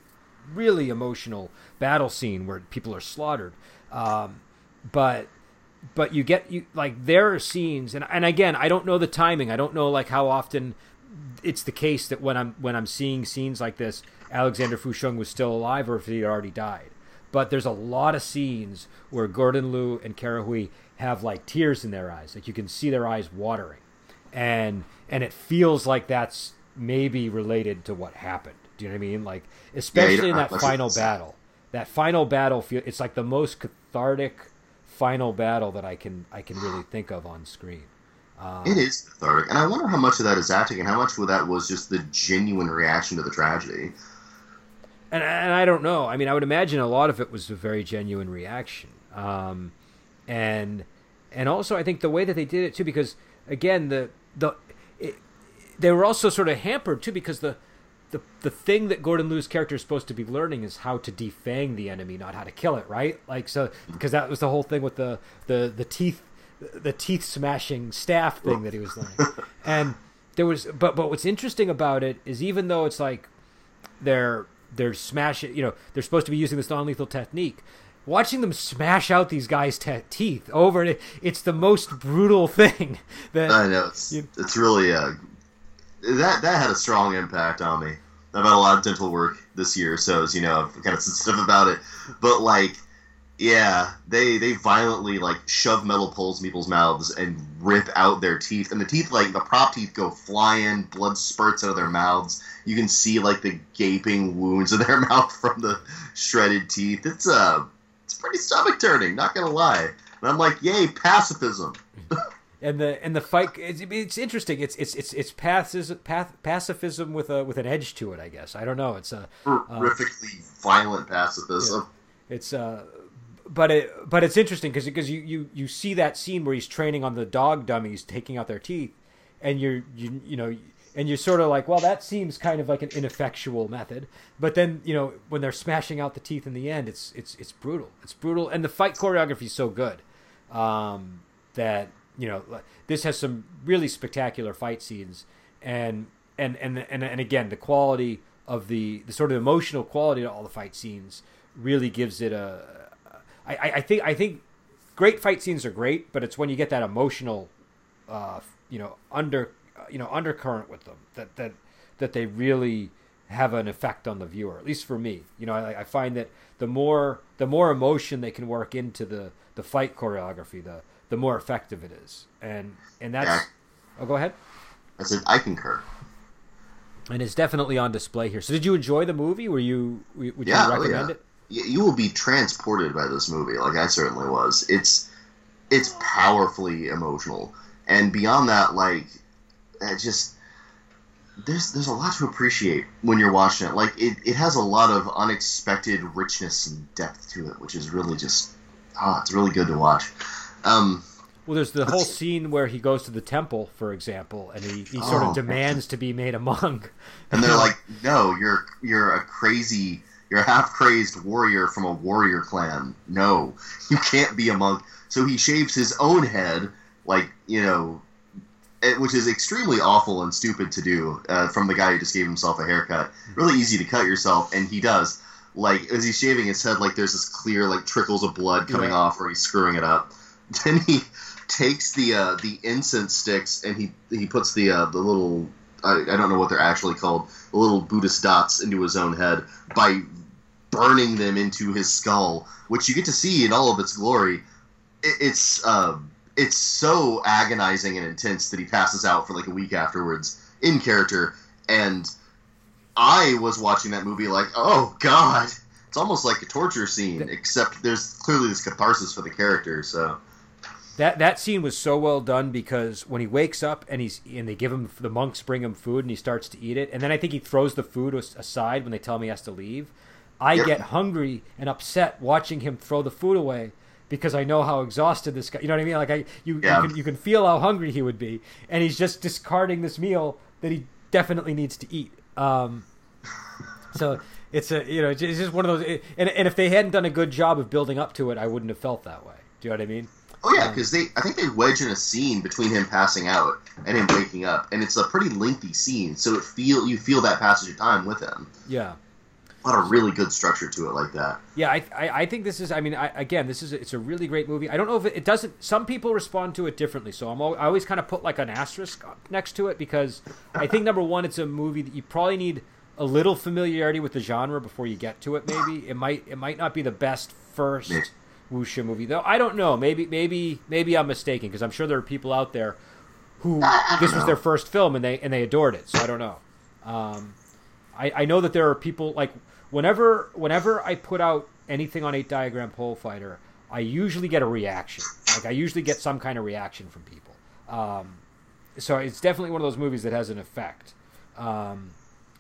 really emotional battle scene where people are slaughtered. But you get there are scenes, and again, I don't know the timing. I don't know how often it's the case that when I'm seeing scenes like this, Alexander Fusheng was still alive or if he had already died. But there's a lot of scenes where Gordon Liu and Kara Hui have tears in their eyes. You can see their eyes watering, and it feels like that's maybe related to what happened. Do you know what I mean? Especially in that final battle feel, it's the most cathartic final battle that I can really think of on screen. It is cathartic, and I wonder how much of that is acting and how much of that was just the genuine reaction to the tragedy. And I don't know. I mean, I would imagine a lot of it was a very genuine reaction. And also I think the way that they did it too, because again they were also sort of hampered too, because the thing that Gordon Liu's character is supposed to be learning is how to defang the enemy, not how to kill it, right? So because that was the whole thing with the teeth smashing staff thing that he was learning. And there was but what's interesting about it is even though it's they're smashing, they're supposed to be using this non-lethal technique. Watching them smash out these guys' teeth over it's the most brutal thing. I know. It's really that had a strong impact on me. I've had a lot of dental work this year, so as you know, I've kind of said stuff about it. But Yeah, they violently, like, shove metal poles in people's mouths and rip out their teeth. And the teeth, like, the prop teeth go flying, blood spurts out of their mouths. You can see, like, the gaping wounds in their mouth from the shredded teeth. It's pretty stomach-turning, not gonna lie. And I'm like, yay, pacifism. And the fight, it's interesting. It's pacifism with an edge to it, I guess. I don't know. It's a horrifically violent pacifism. Yeah. It's but it's interesting because you see that scene where he's training on the dog dummies, taking out their teeth, and you're sort of like, well, that seems kind of like an ineffectual method. But then when they're smashing out the teeth in the end, it's brutal. It's brutal, and the fight choreography is so good that. This has some really spectacular fight scenes, and again, the quality of the sort of emotional quality to all the fight scenes really gives it a. I think great fight scenes are great, but it's when you get that emotional, undercurrent with them that they really have an effect on the viewer. At least for me, I find that the more emotion they can work into the fight choreography, the more effective it is. And that's... Yeah. Oh, go ahead. I said, I concur. And it's definitely on display here. So did you enjoy the movie? Would you recommend it? You will be transported by this movie, like I certainly was. It's powerfully emotional. And beyond that, there's a lot to appreciate when you're watching it. It has a lot of unexpected richness and depth to it, which is really just... it's really good to watch. There's the whole scene where he goes to the temple, for example, and he sort of demands to be made a monk. And they're like, no, you're a half-crazed warrior from a warrior clan. No, you can't be a monk. So he shaves his own head, which is extremely awful and stupid to do from the guy who just gave himself a haircut. Really easy to cut yourself, and he does. As he's shaving his head, there's this clear, trickles of blood coming off where he's screwing it up. Then he takes the incense sticks and he puts the little, I don't know what they're actually called, the little Buddhist dots into his own head by burning them into his skull, which you get to see in all of its glory. It's so agonizing and intense that he passes out for a week afterwards in character. And I was watching that movie oh God, it's almost like a torture scene, except there's clearly this catharsis for the character. So. That scene was so well done because when he wakes up and they give him, the monks bring him food and he starts to eat it, and then I think he throws the food aside when they tell him he has to leave. I get hungry and upset watching him throw the food away because I know how exhausted this guy. You know what I mean? You can feel how hungry he would be, and he's just discarding this meal that he definitely needs to eat. So. It's it's just one of those, and if they hadn't done a good job of building up to it, I wouldn't have felt that way. Do you know what I mean? Oh yeah, because I think they wedge in a scene between him passing out and him waking up, and it's a pretty lengthy scene, so you feel that passage of time with him. Yeah, a lot of really good structure to it like that. Yeah, I think this is. I mean, it's a really great movie. I don't know if it doesn't. Some people respond to it differently, so I always kind of put an asterisk next to it because I think number one, it's a movie that you probably need a little familiarity with the genre before you get to it. Maybe it might not be the best first wuxia movie, though. I don't know. Maybe I'm mistaken because I'm sure there are people out there who this was their first film and they adored it. So I don't know. I know that there are people whenever I put out anything on 8th Diagram Pole Fighter, I usually get a reaction. I usually get some kind of reaction from people. So it's definitely one of those movies that has an effect.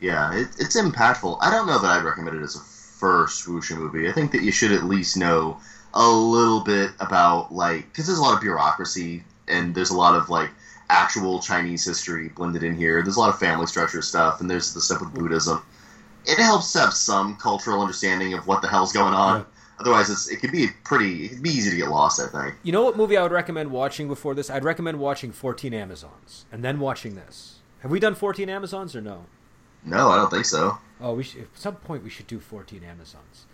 Yeah, it's impactful. I don't know that I'd recommend it as a first wuxia movie. I think that you should at least know a little bit about, because there's a lot of bureaucracy, and there's a lot of, actual Chinese history blended in here. There's a lot of family structure stuff, and there's the stuff with Buddhism. It helps to have some cultural understanding of what the hell's going on. Yeah. Otherwise, it could be easy to get lost, I think. You know what movie I would recommend watching before this? I'd recommend watching 14 Amazons, and then watching this. Have we done 14 Amazons or no? No, I don't think so. Oh, we should, at some point we should do 14 Amazons.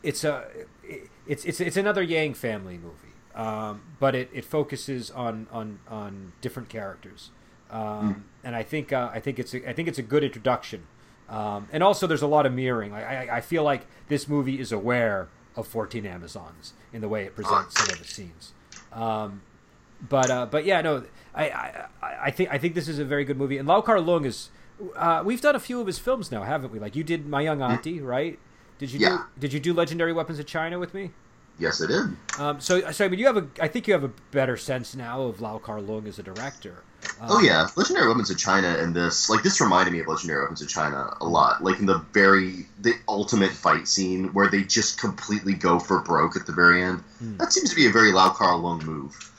It's another Yang family movie, but it focuses on different characters, and I think it's a good introduction. And also, there's a lot of mirroring. I feel like this movie is aware of 14 Amazons in the way it presents some of its scenes. But yeah, no, I think this is a very good movie. And Lau Kar-leung is, we've done a few of his films now, haven't we? Like you did My Young Auntie, right? Did you do Legendary Weapons of China with me? Yes, I did. So I mean, I think you have a better sense now of Lau Kar-leung as a director. Oh yeah, Legendary Weapons of China and this reminded me of Legendary Weapons of China a lot. Like in the ultimate fight scene where they just completely go for broke at the very end. Hmm. That seems to be a very Lau Kar-leung move.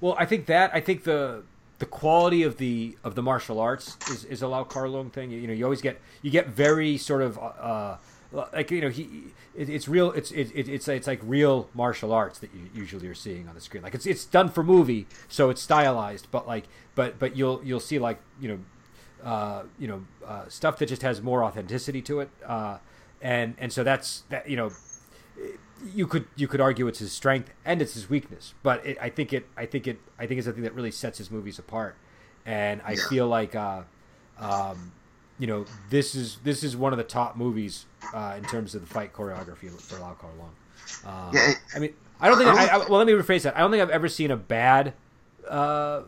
Well, I think the quality of the martial arts is a Lau Kar-leung thing. You know, you always get very sort of like, you know, it's like real martial arts that you usually are seeing on the screen. Like it's done for movie, so it's stylized, but you'll see, like, stuff that just has more authenticity to it. And so that's that, you know, you could argue it's his strength and it's his weakness, but I think it's the thing that really sets his movies apart. And I feel like, you know, this is one of the top movies in terms of the fight choreography for Lau Kar-leung. I mean, let me rephrase that. I don't think I've ever seen a bad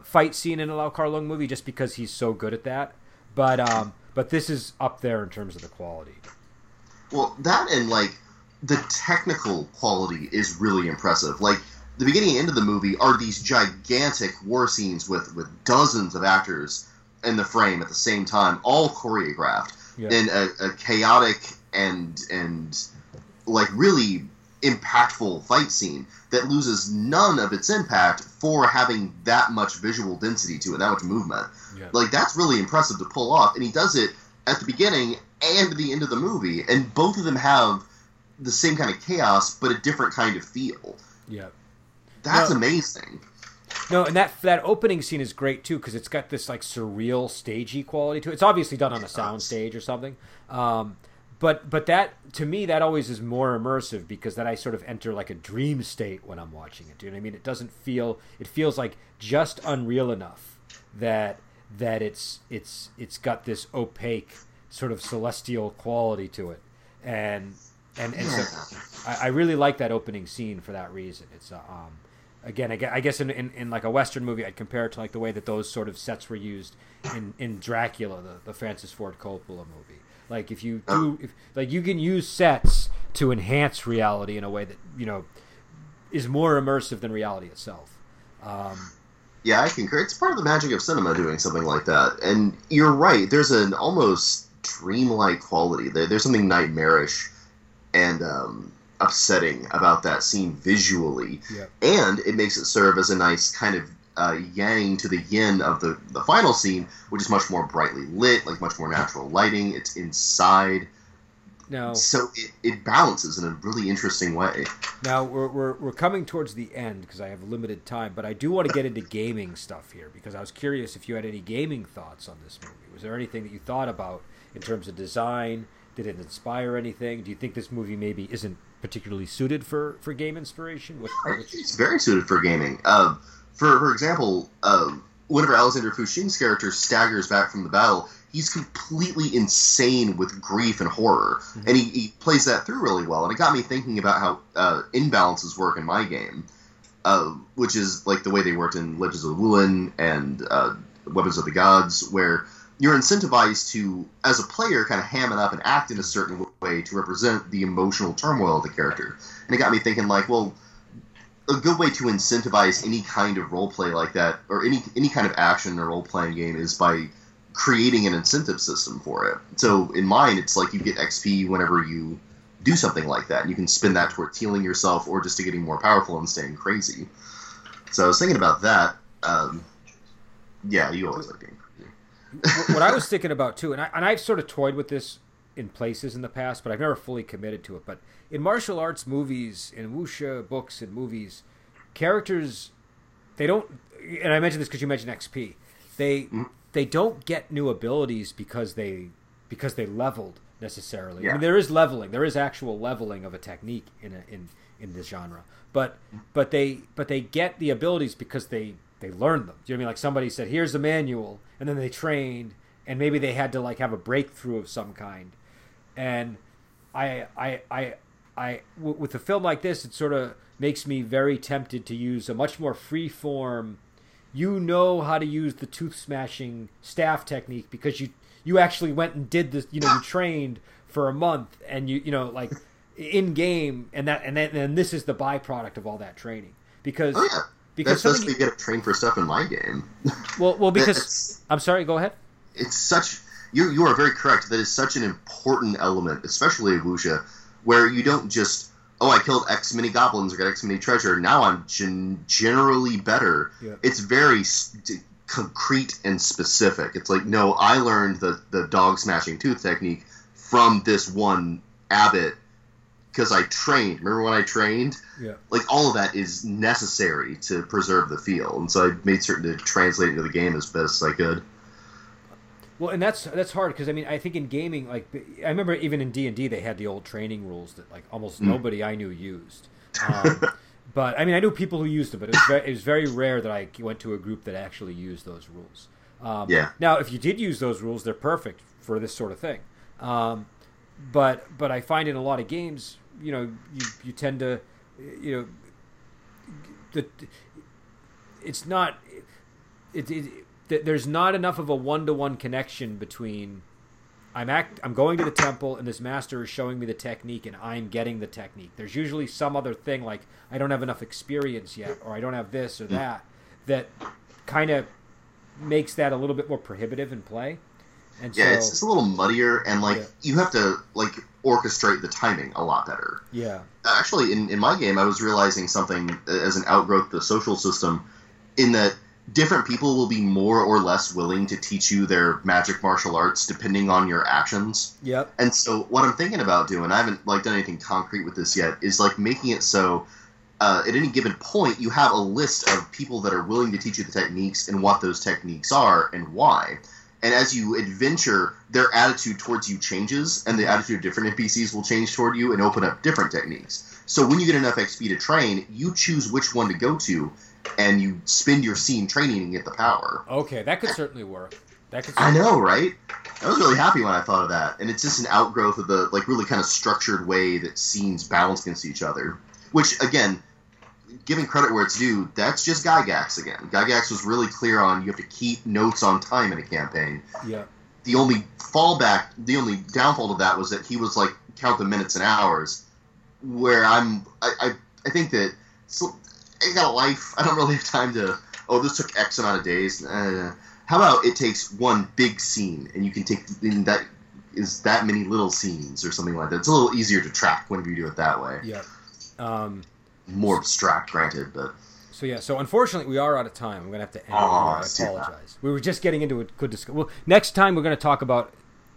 fight scene in a Lau Kar-leung movie, just because he's so good at that. But this is up there in terms of the quality. Well, that and like the technical quality is really impressive. Like the beginning and end of the movie are these gigantic war scenes with dozens of actors in the frame at the same time, all choreographed in a chaotic and like really impactful fight scene that loses none of its impact for having that much visual density to it, that much movement. Yeah. Like that's really impressive to pull off, and he does it at the beginning and the end of the movie, and both of them have the same kind of chaos but a different kind of feel. Yeah. That's amazing. No, and that opening scene is great too, because it's got this like surreal, stagey quality to it. It's obviously done on a sound stage or something, but that, to me, that always is more immersive, because then I sort of enter like a dream state when I'm watching it. Do you know what I mean? It doesn't feel. It feels like just unreal enough that it's got this opaque sort of celestial quality to it, and so I really like that opening scene for that reason. It's again, I guess in like a Western movie, I'd compare it to like the way that those sort of sets were used in Dracula, the Francis Ford Coppola movie. Like if you can use sets to enhance reality in a way that, you know, is more immersive than reality itself. Yeah, I concur. It's part of the magic of cinema doing something like that. And you're right. There's an almost dreamlike quality. There's something nightmarish and upsetting about that scene visually, and it makes it serve as a nice kind of yang to the yin of the final scene, which is much more brightly lit, like much more natural lighting. It's inside, so it balances in a really interesting way. Now we're coming towards the end because I have limited time, but I do want to get into gaming stuff here, because I was curious if you had any gaming thoughts on this movie. Was there anything that you thought about in terms of design? Did it inspire anything? Do you think this movie maybe isn't particularly suited for game inspiration? It's very suited for gaming. For example, whenever Alexander Fushin's character staggers back from the battle, he's completely insane with grief and horror, and he plays that through really well. And it got me thinking about how imbalances work in my game, which is like the way they worked in Legends of the Wulin and Weapons of the Gods, where you're incentivized to, as a player, kind of ham it up and act in a certain way to represent the emotional turmoil of the character. And it got me thinking, like, well, a good way to incentivize any kind of role-play like that, or any kind of action or role-playing game, is by creating an incentive system for it. So in mine, it's like you get XP whenever you do something like that, and you can spend that towards healing yourself or just to getting more powerful and staying crazy. So I was thinking about that. Yeah, you always like being crazy. What I was thinking about too, and I've sort of toyed with this in places in the past, but I've never fully committed to it. But in martial arts movies, in wuxia books and movies, characters, they don't. And I mentioned this because you mentioned XP. They don't get new abilities because they leveled necessarily. Yeah. I mean, there is leveling. There is actual leveling of a technique in this genre. But they get the abilities because they learn them. Do you know what I mean? Like somebody said, here's the manual, and then they trained, and maybe they had to like have a breakthrough of some kind. And I with a film like this, it sort of makes me very tempted to use a much more free-form, you know how to use the tooth-smashing staff technique because you actually went and did this, you know, you trained for a month and you know, like in-game, and this is the byproduct of all that training. Because... Oh, yeah. Because that's just you get trained for stuff in my game. Well, because... I'm sorry, go ahead. It's such... You are very correct. That is such an important element, especially in Wuxia, where you don't just, oh, I killed X many goblins or got X many treasure, now I'm generally better. Yeah. It's very concrete and specific. It's like, no, I learned the dog-smashing tooth technique from this one abbot because I trained. Remember when I trained? Yeah. Like, all of that is necessary to preserve the feel. And so I made certain to translate into the game as best as I could. Well, and that's hard because, I mean, I think in gaming, like, I remember even in D&D they had the old training rules that, like, almost nobody I knew used. But, I mean, I knew people who used them, but it was very rare that I went to a group that actually used those rules. Yeah. Now, if you did use those rules, they're perfect for this sort of thing. But I find in a lot of games, you know, you tend to, you know, it's not, there's not enough of a one-to-one connection between I'm going to the temple and this master is showing me the technique and I'm getting the technique. There's usually some other thing like I don't have enough experience yet or I don't have this or that kind of makes that a little bit more prohibitive in play. And yeah, so, it's just a little muddier, and, like, you have to, like, orchestrate the timing a lot better. Yeah. Actually, in my game, I was realizing something as an outgrowth of the social system in that different people will be more or less willing to teach you their magic martial arts depending on your actions. Yep. And so what I'm thinking about doing, I haven't, like, done anything concrete with this yet, is, like, making it so at any given point you have a list of people that are willing to teach you the techniques and what those techniques are and why. And as you adventure, their attitude towards you changes, and the attitude of different NPCs will change toward you and open up different techniques. So when you get enough XP to train, you choose which one to go to, and you spend your scene training and get the power. Okay, that could certainly work. I know, right? I was really happy when I thought of that. And it's just an outgrowth of the like really kind of structured way that scenes balance against each other. Which, again, giving credit where it's due, that's just Gygax again. Gygax was really clear on you have to keep notes on time in a campaign. Yeah. The only downfall to that was that he was like, count the minutes and hours, where I think that I got a life. I don't really have time to, this took X amount of days. How about it takes one big scene, and you can take that many little scenes or something like that. It's a little easier to track whenever you do it that way. Yeah. More abstract, granted, but... So unfortunately we are out of time. I'm going to have to end it. I apologize. We were just getting into a good discussion. Well, next time we're going to talk about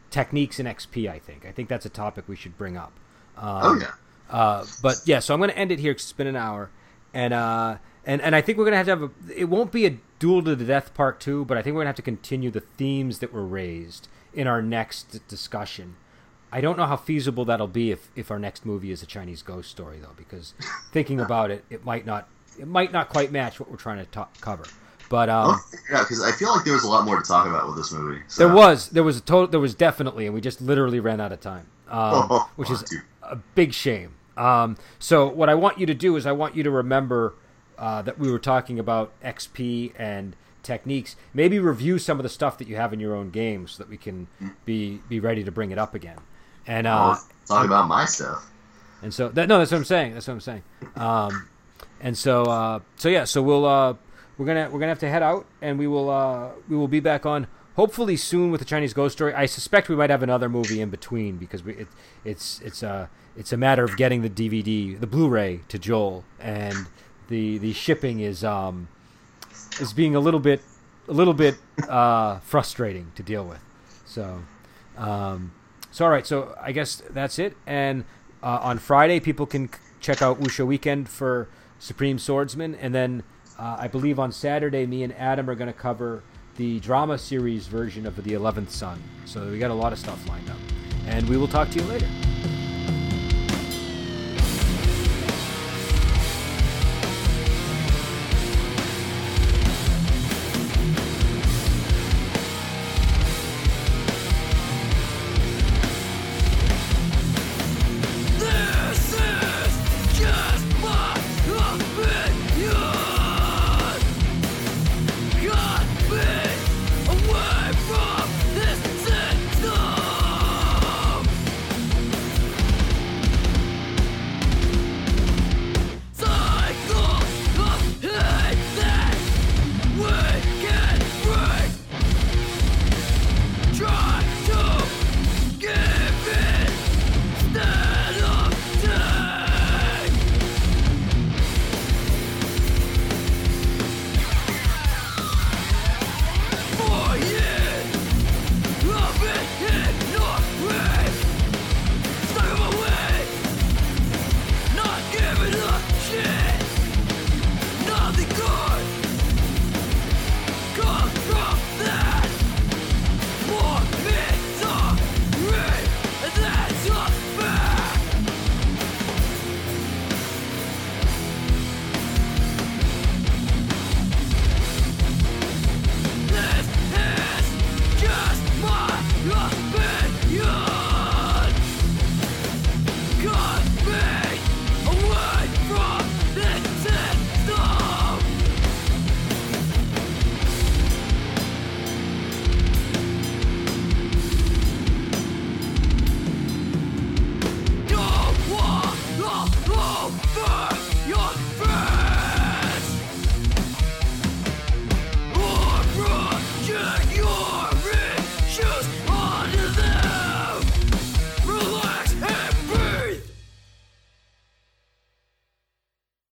techniques and XP, I think. I think that's a topic we should bring up. But, yeah, so I'm going to end it here because it's been an hour. And I think we're going to have it won't be a Duel to the Death Part 2, but I think we're going to have to continue the themes that were raised in our next discussion. I don't know how feasible that'll be if our next movie is A Chinese Ghost Story, though, because thinking about it, it might not quite match what we're trying to cover. But because I feel like there was a lot more to talk about with this movie. So. There was definitely, and we just literally ran out of time, which is a big shame. So what I want you to do is I want you to remember that we were talking about XP and techniques. Maybe review some of the stuff that you have in your own game so that we can be ready to bring it up again. And talk about my stuff. And so that's what I'm saying. So we're gonna have to head out, and we will be back on hopefully soon with The Chinese Ghost Story. I suspect we might have another movie in between because it's a matter of getting the DVD, the Blu-ray to Joel, and the shipping is being a little bit frustrating to deal with. So, all right. So I guess that's it. And on Friday, people can check out Wuxia Weekend for Supreme Swordsman. And then I believe on Saturday, me and Adam are going to cover the drama series version of The 11th Sun. So we got a lot of stuff lined up. And we will talk to you later.